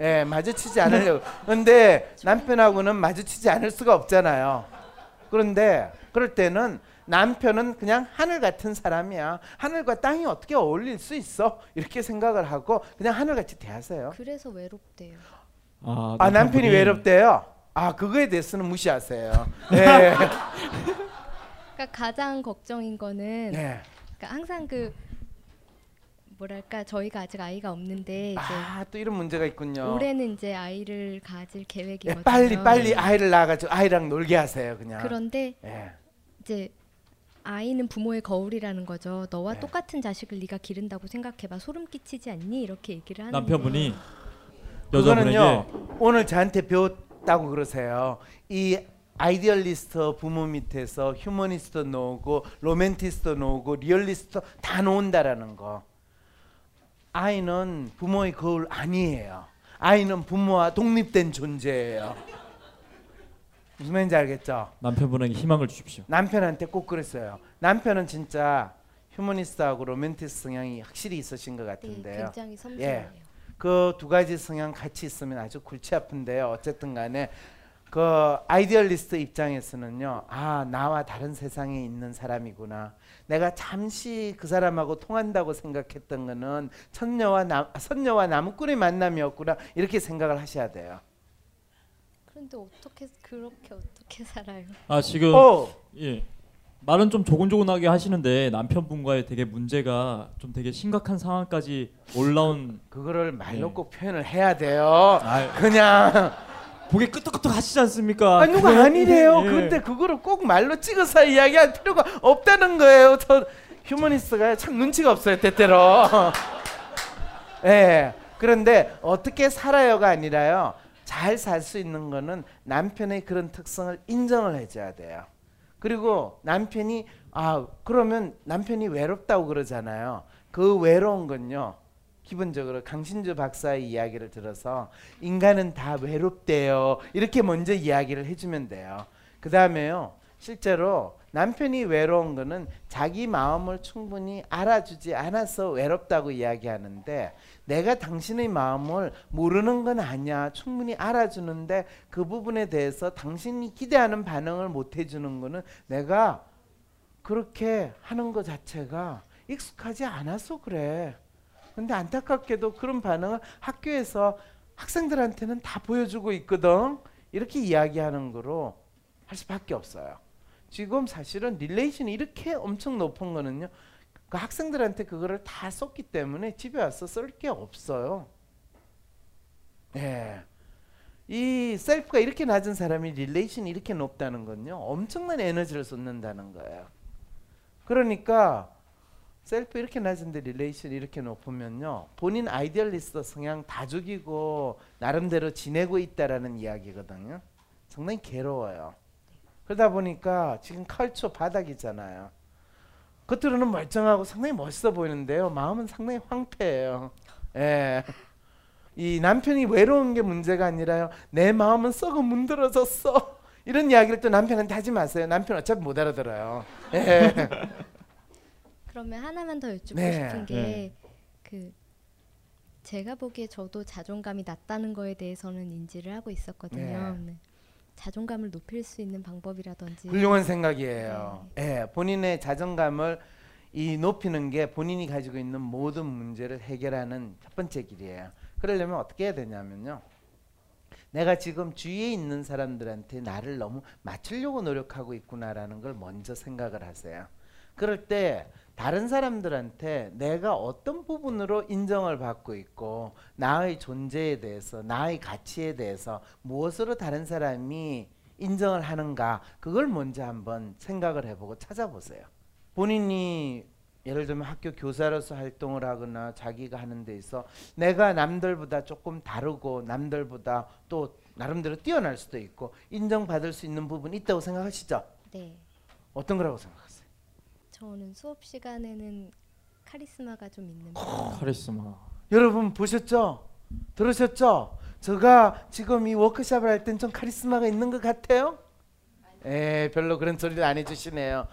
예, 마주치지 않으려고. 근데 남편하고는 마주치지 않을 수가 없잖아요. 그런데 그럴 때는 남편은 그냥 하늘 같은 사람이야. 하늘과 땅이 어떻게 어울릴 수 있어? 이렇게 생각을 하고 그냥 하늘같이 대하세요. 그래서 외롭대요. 남편이 외롭대요? 아, 그거에 대해서는 무시하세요. 네. 그러니까 가장 걱정인 거는 그러니까 항상 그 뭐랄까 저희가 아직 아이가 없는데 이제 또 이런 문제가 있군요. 올해는 이제 아이를 가질 계획이거든요. 예, 빨리 아이를 낳아가지고 아이랑 놀게 하세요 그냥. 그런데 예. 이제 아이는 부모의 거울이라는 거죠. 너와 예. 똑같은 자식을 네가 기른다고 생각해봐. 소름 끼치지 않니? 이렇게 얘기를 하는 남편분이 여자분에게 오늘 저한테 배웠다고 그러세요. 이 아이디얼리스트 부모 밑에서 휴머니스트 놓고 로맨티스트 놓고 리얼리스트 다 놓은다라는 거. 아이는 부모의 거울 아니에요. 아이는 부모와 독립된 존재예요. 무슨 말인지 알겠죠? 남편분에게 희망을 주십시오. 남편한테 꼭 그랬어요. 남편은 진짜 휴머니스트하고 로맨티스트 성향이 확실히 있으신 것 같은데요. 네, 굉장히 섬세해요. 예, 그 두 가지 성향 같이 있으면 아주 골치 아픈데요. 어쨌든 간에 그 아이디얼리스트 입장에서는요, 아 나와 다른 세상에 있는 사람이구나, 내가 잠시 그 사람하고 통한다고 생각했던 거는 선녀와 나무꾼의 만남이었구나, 이렇게 생각을 하셔야 돼요. 그런데 어떻게 그렇게 어떻게 살아요? 아 지금 예, 말은 좀 조곤조곤하게 하시는데 남편분과의 되게 문제가 좀 되게 심각한 상황까지 올라온 그거를 말로 꼭 표현을 해야 돼요. 아유. 그냥 고개 끄덕끄덕 하시지 않습니까? 아니 누가 아니래요. 예. 그런데 그거를 꼭 말로 찍어서 이야기할 필요가 없다는 거예요. 저 휴머니스트가 참 눈치가 없어요 때때로. 예. 그런데 어떻게 살아요가 아니라요, 잘 살 수 있는 거는 남편의 그런 특성을 인정을 해줘야 돼요. 그리고 남편이 그러면 남편이 외롭다고 그러잖아요. 그 외로운 건요, 기본적으로 강신주 박사의 이야기를 들어서 인간은 다 외롭대요, 이렇게 먼저 이야기를 해주면 돼요. 그 다음에요, 실제로 남편이 외로운 거는 자기 마음을 충분히 알아주지 않아서 외롭다고 이야기하는데, 내가 당신의 마음을 모르는 건 아니야, 충분히 알아주는데 그 부분에 대해서 당신이 기대하는 반응을 못 해주는 거는 내가 그렇게 하는 것 자체가 익숙하지 않아서 그래. 근데 안타깝게도 그런 반응을 학교에서 학생들한테는 다 보여주고 있거든, 이렇게 이야기하는 거로 할 수밖에 없어요. 지금 사실은 릴레이션이 이렇게 엄청 높은 거는요, 그 학생들한테 그거를 다 썼기 때문에 집에 와서 쓸 게 없어요. 예. 이 셀프가 이렇게 낮은 사람이 릴레이션이 이렇게 높다는 건요, 엄청난 에너지를 쏟는다는 거예요. 그러니까 셀프 이렇게 낮은데 릴레이션 이렇게 높으면요, 본인 아이디얼리스트 성향 다 죽이고 나름대로 지내고 있다라는 이야기거든요. 상당히 괴로워요. 그러다 보니까 지금 컬처 바닥이잖아요. 겉으로는 멀쩡하고 상당히 멋있어 보이는데요, 마음은 상당히 황폐해요. 예. 이 남편이 외로운 게 문제가 아니라요, 내 마음은 썩어 문드러졌어, 이런 이야기를 또 남편한테 하지 마세요. 남편 어차피 못 알아들어요. 예. 그러면 하나만 더 여쭙고 싶은 게 그 제가 보기에 저도 자존감이 낮다는 거에 대해서는 인지를 하고 있었거든요. 네. 자존감을 높일 수 있는 방법이라든지. 훌륭한 생각이에요. 네. 본인의 자존감을 높이는 게 본인이 가지고 있는 모든 문제를 해결하는 첫 번째 길이에요. 그러려면 어떻게 해야 되냐면요, 내가 지금 주위에 있는 사람들한테 나를 너무 맞추려고 노력하고 있구나라는 걸 먼저 생각을 하세요. 그럴 때 다른 사람들한테 내가 어떤 부분으로 인정을 받고 있고, 나의 존재에 대해서, 나의 가치에 대해서 무엇으로 다른 사람이 인정을 하는가, 그걸 먼저 한번 생각을 해보고 찾아보세요. 본인이 예를 들면 학교 교사로서 활동을 하거나 자기가 하는 데 있어 내가 남들보다 조금 다르고 남들보다 또 나름대로 뛰어날 수도 있고 인정받을 수 있는 부분이 있다고 생각하시죠? 네. 어떤 거라고 생각하세요? 저는 수업 시간에는 카리스마가 좀 있는 거. 카리스마. 여러분 보셨죠? 들으셨죠? 제가 지금 이 워크숍을 할 땐 좀 카리스마가 있는 것 같아요? 에 별로 그런 소리를 안 해주시네요.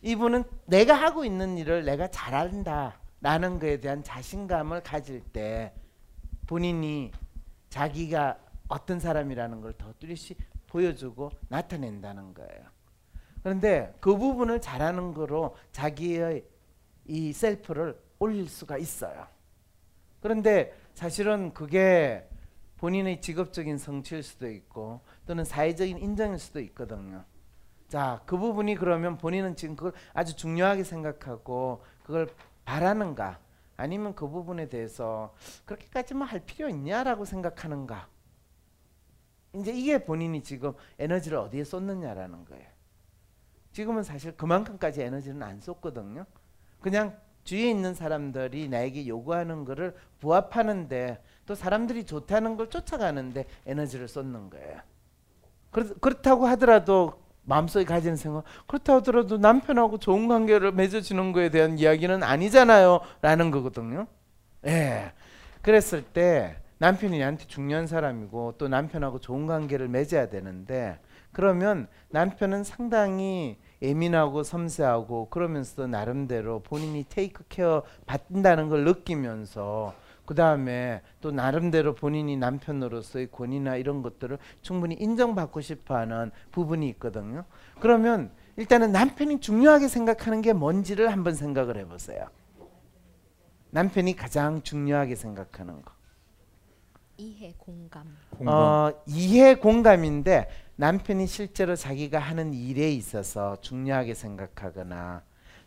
이분은 내가 하고 있는 일을 내가 잘한다 라는 거에 대한 자신감을 가질 때 본인이 자기가 어떤 사람이라는 걸 더 뚜렷이 보여주고 나타낸다는 거예요. 그런데 그 부분을 잘하는 거로 자기의 이 셀프를 올릴 수가 있어요. 그런데 사실은 그게 본인의 직업적인 성취일 수도 있고 또는 사회적인 인정일 수도 있거든요. 자, 그 부분이 그러면 본인은 지금 그걸 아주 중요하게 생각하고 그걸 바라는가, 아니면 그 부분에 대해서 그렇게까지만 할 필요 있냐라고 생각하는가. 이제 이게 본인이 지금 에너지를 어디에 쏟느냐라는 거예요. 지금은 사실 그만큼까지 에너지는 안 쏟거든요. 그냥 주위에 있는 사람들이 나에게 요구하는 거를 부합하는데, 또 사람들이 좋다는 걸 쫓아가는데 에너지를 쏟는 거예요. 그렇다고 하더라도 마음속에 가지는 생각, 그렇다고 하더라도 남편하고 좋은 관계를 맺어주는 거에 대한 이야기는 아니잖아요 라는 거거든요. 예. 그랬을 때 남편이 나한테 중요한 사람이고 또 남편하고 좋은 관계를 맺어야 되는데, 그러면 남편은 상당히 예민하고 섬세하고 그러면서도 나름대로 본인이 테이크 케어 받는다는 걸 느끼면서, 그 다음에 또 나름대로 본인이 남편으로서의 권위나 이런 것들을 충분히 인정받고 싶어하는 부분이 있거든요. 그러면 일단은 남편이 중요하게 생각하는 게 뭔지를 한번 생각을 해보세요. 남편이 가장 중요하게 생각하는 거. 이해, 공감. 이해, 공감인데, 남편이 실제로 자기가 하는 일에 있어서 중요하게 생각하거나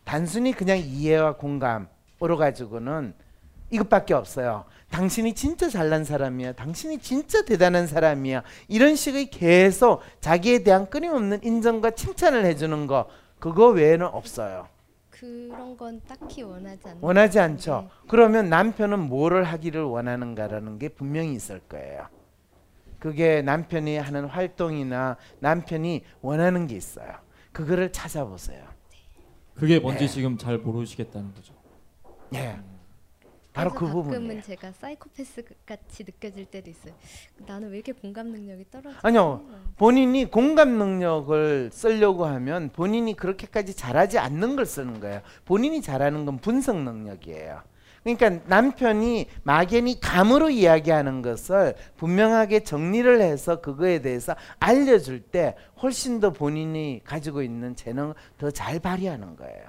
단순히 그냥 이해와 공감으로 가지고는 이것밖에 없어요. 당신이 진짜 잘난 사람이야, 당신이 진짜 대단한 사람이야, 이런 식의 계속 자기에 대한 끊임없는 인정과 칭찬을 해주는 거, 그거 외에는 없어요. 그런 건 딱히 원하지 않죠. 네. 그러면 남편은 뭐를 하기를 원하는가라는 게 분명히 있을 거예요. 그게 남편이 하는 활동이나 남편이 원하는 게 있어요. 그거를 찾아보세요. 네. 그게 뭔지 네. 지금 잘 모르시겠다는 거죠. 네. 바로 그 부분이에요. 가끔은 제가 사이코패스 같이 느껴질 때도 있어요. 나는 왜 이렇게 공감 능력이 떨어지지? 아니요. 본인이 공감 능력을 쓰려고 하면 본인이 그렇게까지 잘하지 않는 걸 쓰는 거예요. 본인이 잘하는 건 분석 능력이에요. 그러니까 남편이 막연히 감으로 이야기하는 것을 분명하게 정리를 해서 그거에 대해서 알려줄 때 훨씬 더 본인이 가지고 있는 재능을 더 잘 발휘하는 거예요.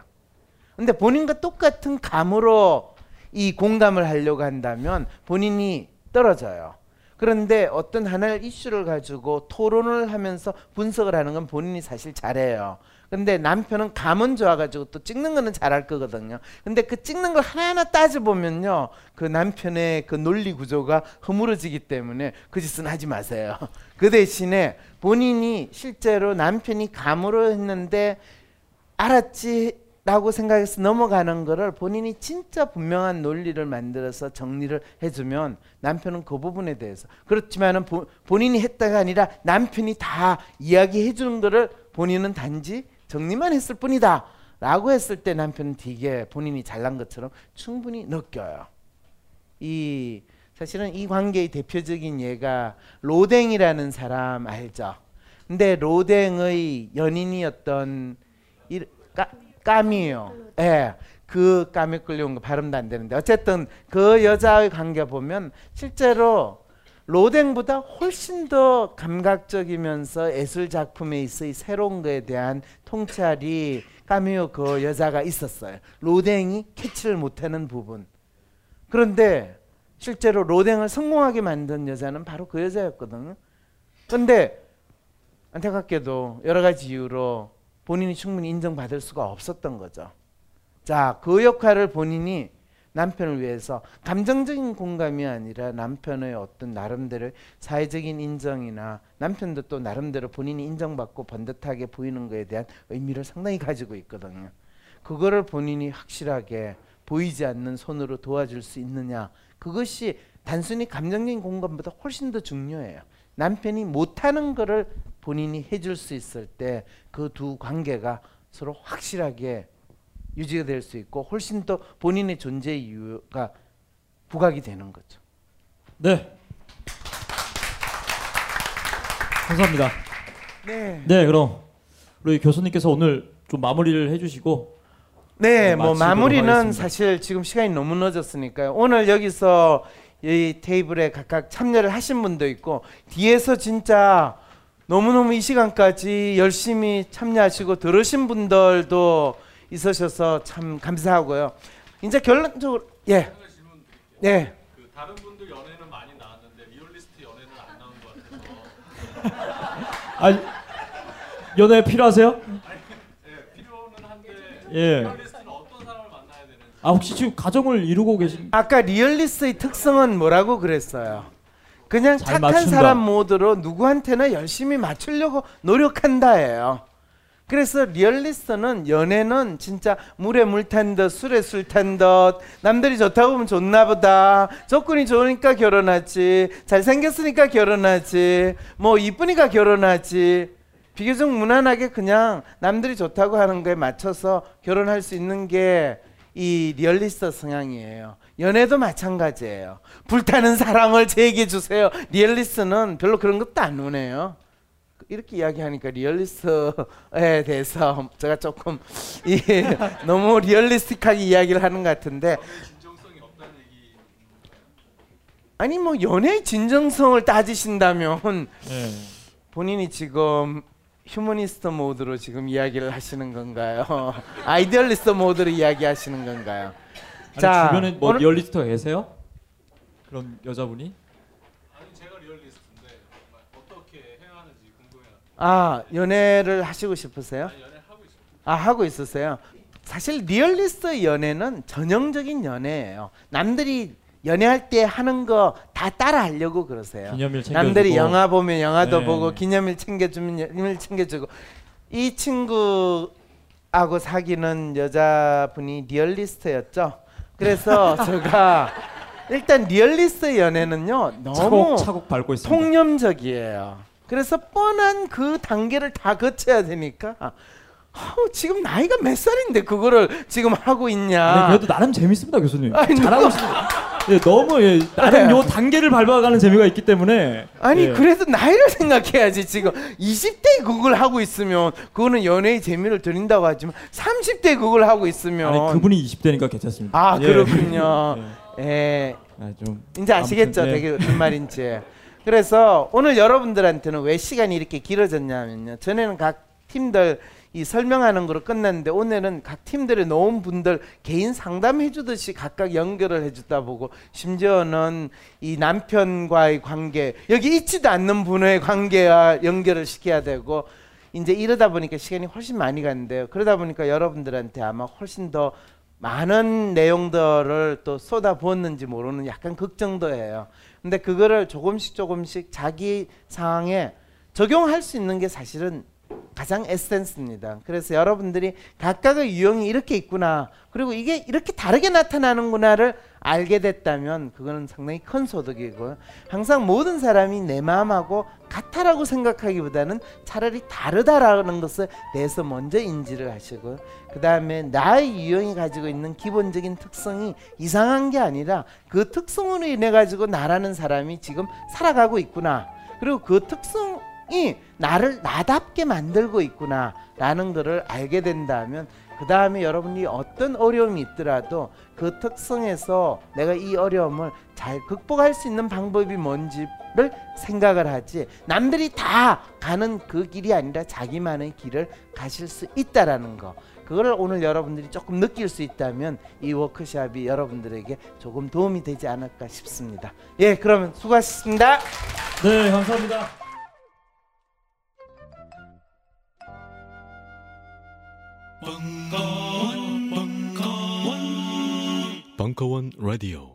근데 본인과 똑같은 감으로 이 공감을 하려고 한다면 본인이 떨어져요. 그런데 어떤 하나의 이슈를 가지고 토론을 하면서 분석을 하는 건 본인이 사실 잘해요. 근데 남편은 감은 좋아가지고 또 찍는 거는 잘할 거거든요. 근데 그 찍는 걸 하나하나 따져보면요, 그 남편의 그 논리 구조가 허물어지기 때문에 그 짓은 하지 마세요. 그 대신에 본인이 실제로 남편이 감으로 했는데 알았지 라고 생각해서 넘어가는 거를 본인이 진짜 분명한 논리를 만들어서 정리를 해주면 남편은 그 부분에 대해서, 그렇지만은 본인이 했다가 아니라 남편이 다 이야기해 주는 거를 본인은 단지 정리만 했을 뿐이다 라고 했을 때 남편은 되게 본인이 잘난 것처럼 충분히 느껴요. 이 사실은 이 관계의 대표적인 예가 로댕이라는 사람 알죠? 근데 로댕의 연인이었던 까미요. 예. 그 까미 끌려온 거 발음도 안 되는데, 어쨌든 그 여자의 관계 보면 실제로 로댕보다 훨씬 더 감각적이면서 예술 작품에 있어의 새로운 거에 대한 통찰이 까미요 그 여자가 있었어요. 로댕이 캐치를 못하는 부분. 그런데 실제로 로댕을 성공하게 만든 여자는 바로 그 여자였거든요. 그런데 안타깝게도 여러 가지 이유로 본인이 충분히 인정받을 수가 없었던 거죠. 자, 그 역할을 본인이 남편을 위해서 감정적인 공감이 아니라 남편의 어떤 나름대로 사회적인 인정이나, 남편도 또 나름대로 본인이 인정받고 번듯하게 보이는 거에 대한 의미를 상당히 가지고 있거든요. 그거를 본인이 확실하게 보이지 않는 손으로 도와줄 수 있느냐, 그것이 단순히 감정적인 공감보다 훨씬 더 중요해요. 남편이 못하는 거를 본인이 해줄 수 있을 때 그 두 관계가 서로 확실하게 유지가 될 수 있고 훨씬 더 본인의 존재 이유가 부각이 되는 거죠. 네. 감사합니다. 네. 네, 그럼 우리 교수님께서 오늘 좀 마무리를 해주시고. 네, 뭐 마무리는 하겠습니다. 사실 지금 시간이 너무 늦었으니까요. 오늘 여기서 이 테이블에 각각 참여를 하신 분도 있고, 뒤에서 진짜 너무너무 이 시간까지 열심히 참여하시고 들으신 분들도 있으셔서 참 감사하고요. 이제 결론적으로 예. 예. 그 다른 분들 연애는 많이 나왔는데 리얼리스트 연애는 안 나온 것 같아서. 아니, 연애 필요하세요? 아니, 예, 필요는 한데 예. 리얼리스트는 어떤 사람을 만나야 되는지. 아 혹시 지금 가정을 이루고 계신? 아까 리얼리스트의 특성은 뭐라고 그랬어요? 그냥 착한 맞춘다. 사람 모드로 누구한테나 열심히 맞추려고 노력한다예요. 그래서 리얼리스트는 연애는 진짜 물에 물 탄 듯 술에 술 탄 듯 남들이 좋다고 보면 좋나 보다 조건이 좋으니까 결혼하지 잘생겼으니까 결혼하지 뭐 이쁘니까 결혼하지 비교적 무난하게 그냥 남들이 좋다고 하는 거에 맞춰서 결혼할 수 있는 게 이 리얼리스트 성향이에요. 연애도 마찬가지예요. 불타는 사랑을 제게 주세요. 리얼리스트는 별로 그런 것도 안 원해요. 이렇게 이야기하니까 리얼리스트에 대해서 제가 조금 너무 리얼리스틱하게 이야기를 하는 것 같은데 진정성이 없다는 얘기. 아니 뭐 연애의 진정성을 따지신다면 본인이 지금 휴머니스트 모드로 지금 이야기를 하시는 건가요? 아이디얼리스트 모드로 이야기하시는 건가요? 아니, 자, 주변에 뭐 리얼리스트가 계세요? 그럼 여자분이? 아 연애를 하시고 싶으세요? 아니, 연애하고 있어요. 아 하고 있으세요? 사실 리얼리스트 연애는 전형적인 연애예요. 남들이 연애할 때 하는 거 다 따라 하려고 그러세요. 기념일 챙겨주고. 남들이 영화 보면 영화도 네. 보고 기념일 챙겨주면 기념일 챙겨주고. 이 친구하고 사귀는 여자분이 리얼리스트였죠. 그래서 제가 일단 리얼리스트 연애는요 너무 차곡 밟고 있습니다. 통념적이에요. 그래서 뻔한 그 단계를 다 거쳐야 되니까 지금 나이가 몇 살인데 그거를 지금 하고 있냐. 네, 그래도 나름 재밌습니다 교수님. 아니, 잘하고 있습니다. 예, 너무 예, 나름 요 단계를 밟아가는 재미가 있기 때문에 아니 예. 그래도 나이를 생각해야지. 지금 20대에 그걸 하고 있으면 그거는 연애의 재미를 드린다고 하지만 30대에 그걸 하고 있으면 아니 그분이 20대니까 괜찮습니다. 아 예. 그렇군요. 예. 아, 좀 이제 아시겠죠 아무튼, 되게 무슨 말인지. 그래서 오늘 여러분들한테는 왜 시간이 이렇게 길어졌냐면요. 전에는 각 팀들 이 설명하는 거로 끝났는데 오늘은 각 팀들의 놓은 분들 개인 상담해 주듯이 각각 연결을 해 주다 보고 심지어는 이 남편과의 관계 여기 있지도 않는 분의 관계와 연결을 시켜야 되고 이제 이러다 보니까 시간이 훨씬 많이 갔는데요. 그러다 보니까 여러분들한테 아마 훨씬 더 많은 내용들을 또 쏟아부었는지 모르는 약간 걱정도 해요. 근데 그거를 조금씩 자기 상황에 적용할 수 있는 게 사실은 가장 에센스입니다. 그래서 여러분들이 각각의 유형이 이렇게 있구나 그리고 이게 이렇게 다르게 나타나는구나를 알게 됐다면 그거는 상당히 큰 소득이고요. 항상 모든 사람이 내 마음하고 같다라고 생각하기보다는 차라리 다르다라는 것에 대해서 먼저 인지를 하시고요. 그 다음에 나의 유형이 가지고 있는 기본적인 특성이 이상한 게 아니라 그 특성으로 인해 가지고 나라는 사람이 지금 살아가고 있구나 그리고 그 특성이 나를 나답게 만들고 있구나 라는 것을 알게 된다면 그 다음에 여러분이 어떤 어려움이 있더라도 그 특성에서 내가 이 어려움을 잘 극복할 수 있는 방법이 뭔지를 생각을 하지 남들이 다 가는 그 길이 아니라 자기만의 길을 가실 수 있다라는 거 그거를 오늘 여러분들이 조금 느낄 수 있다면 이 워크숍이 여러분들에게 조금 도움이 되지 않을까 싶습니다. 예, 그러면 수고하셨습니다. 네, 감사합니다. 벙커원 라디오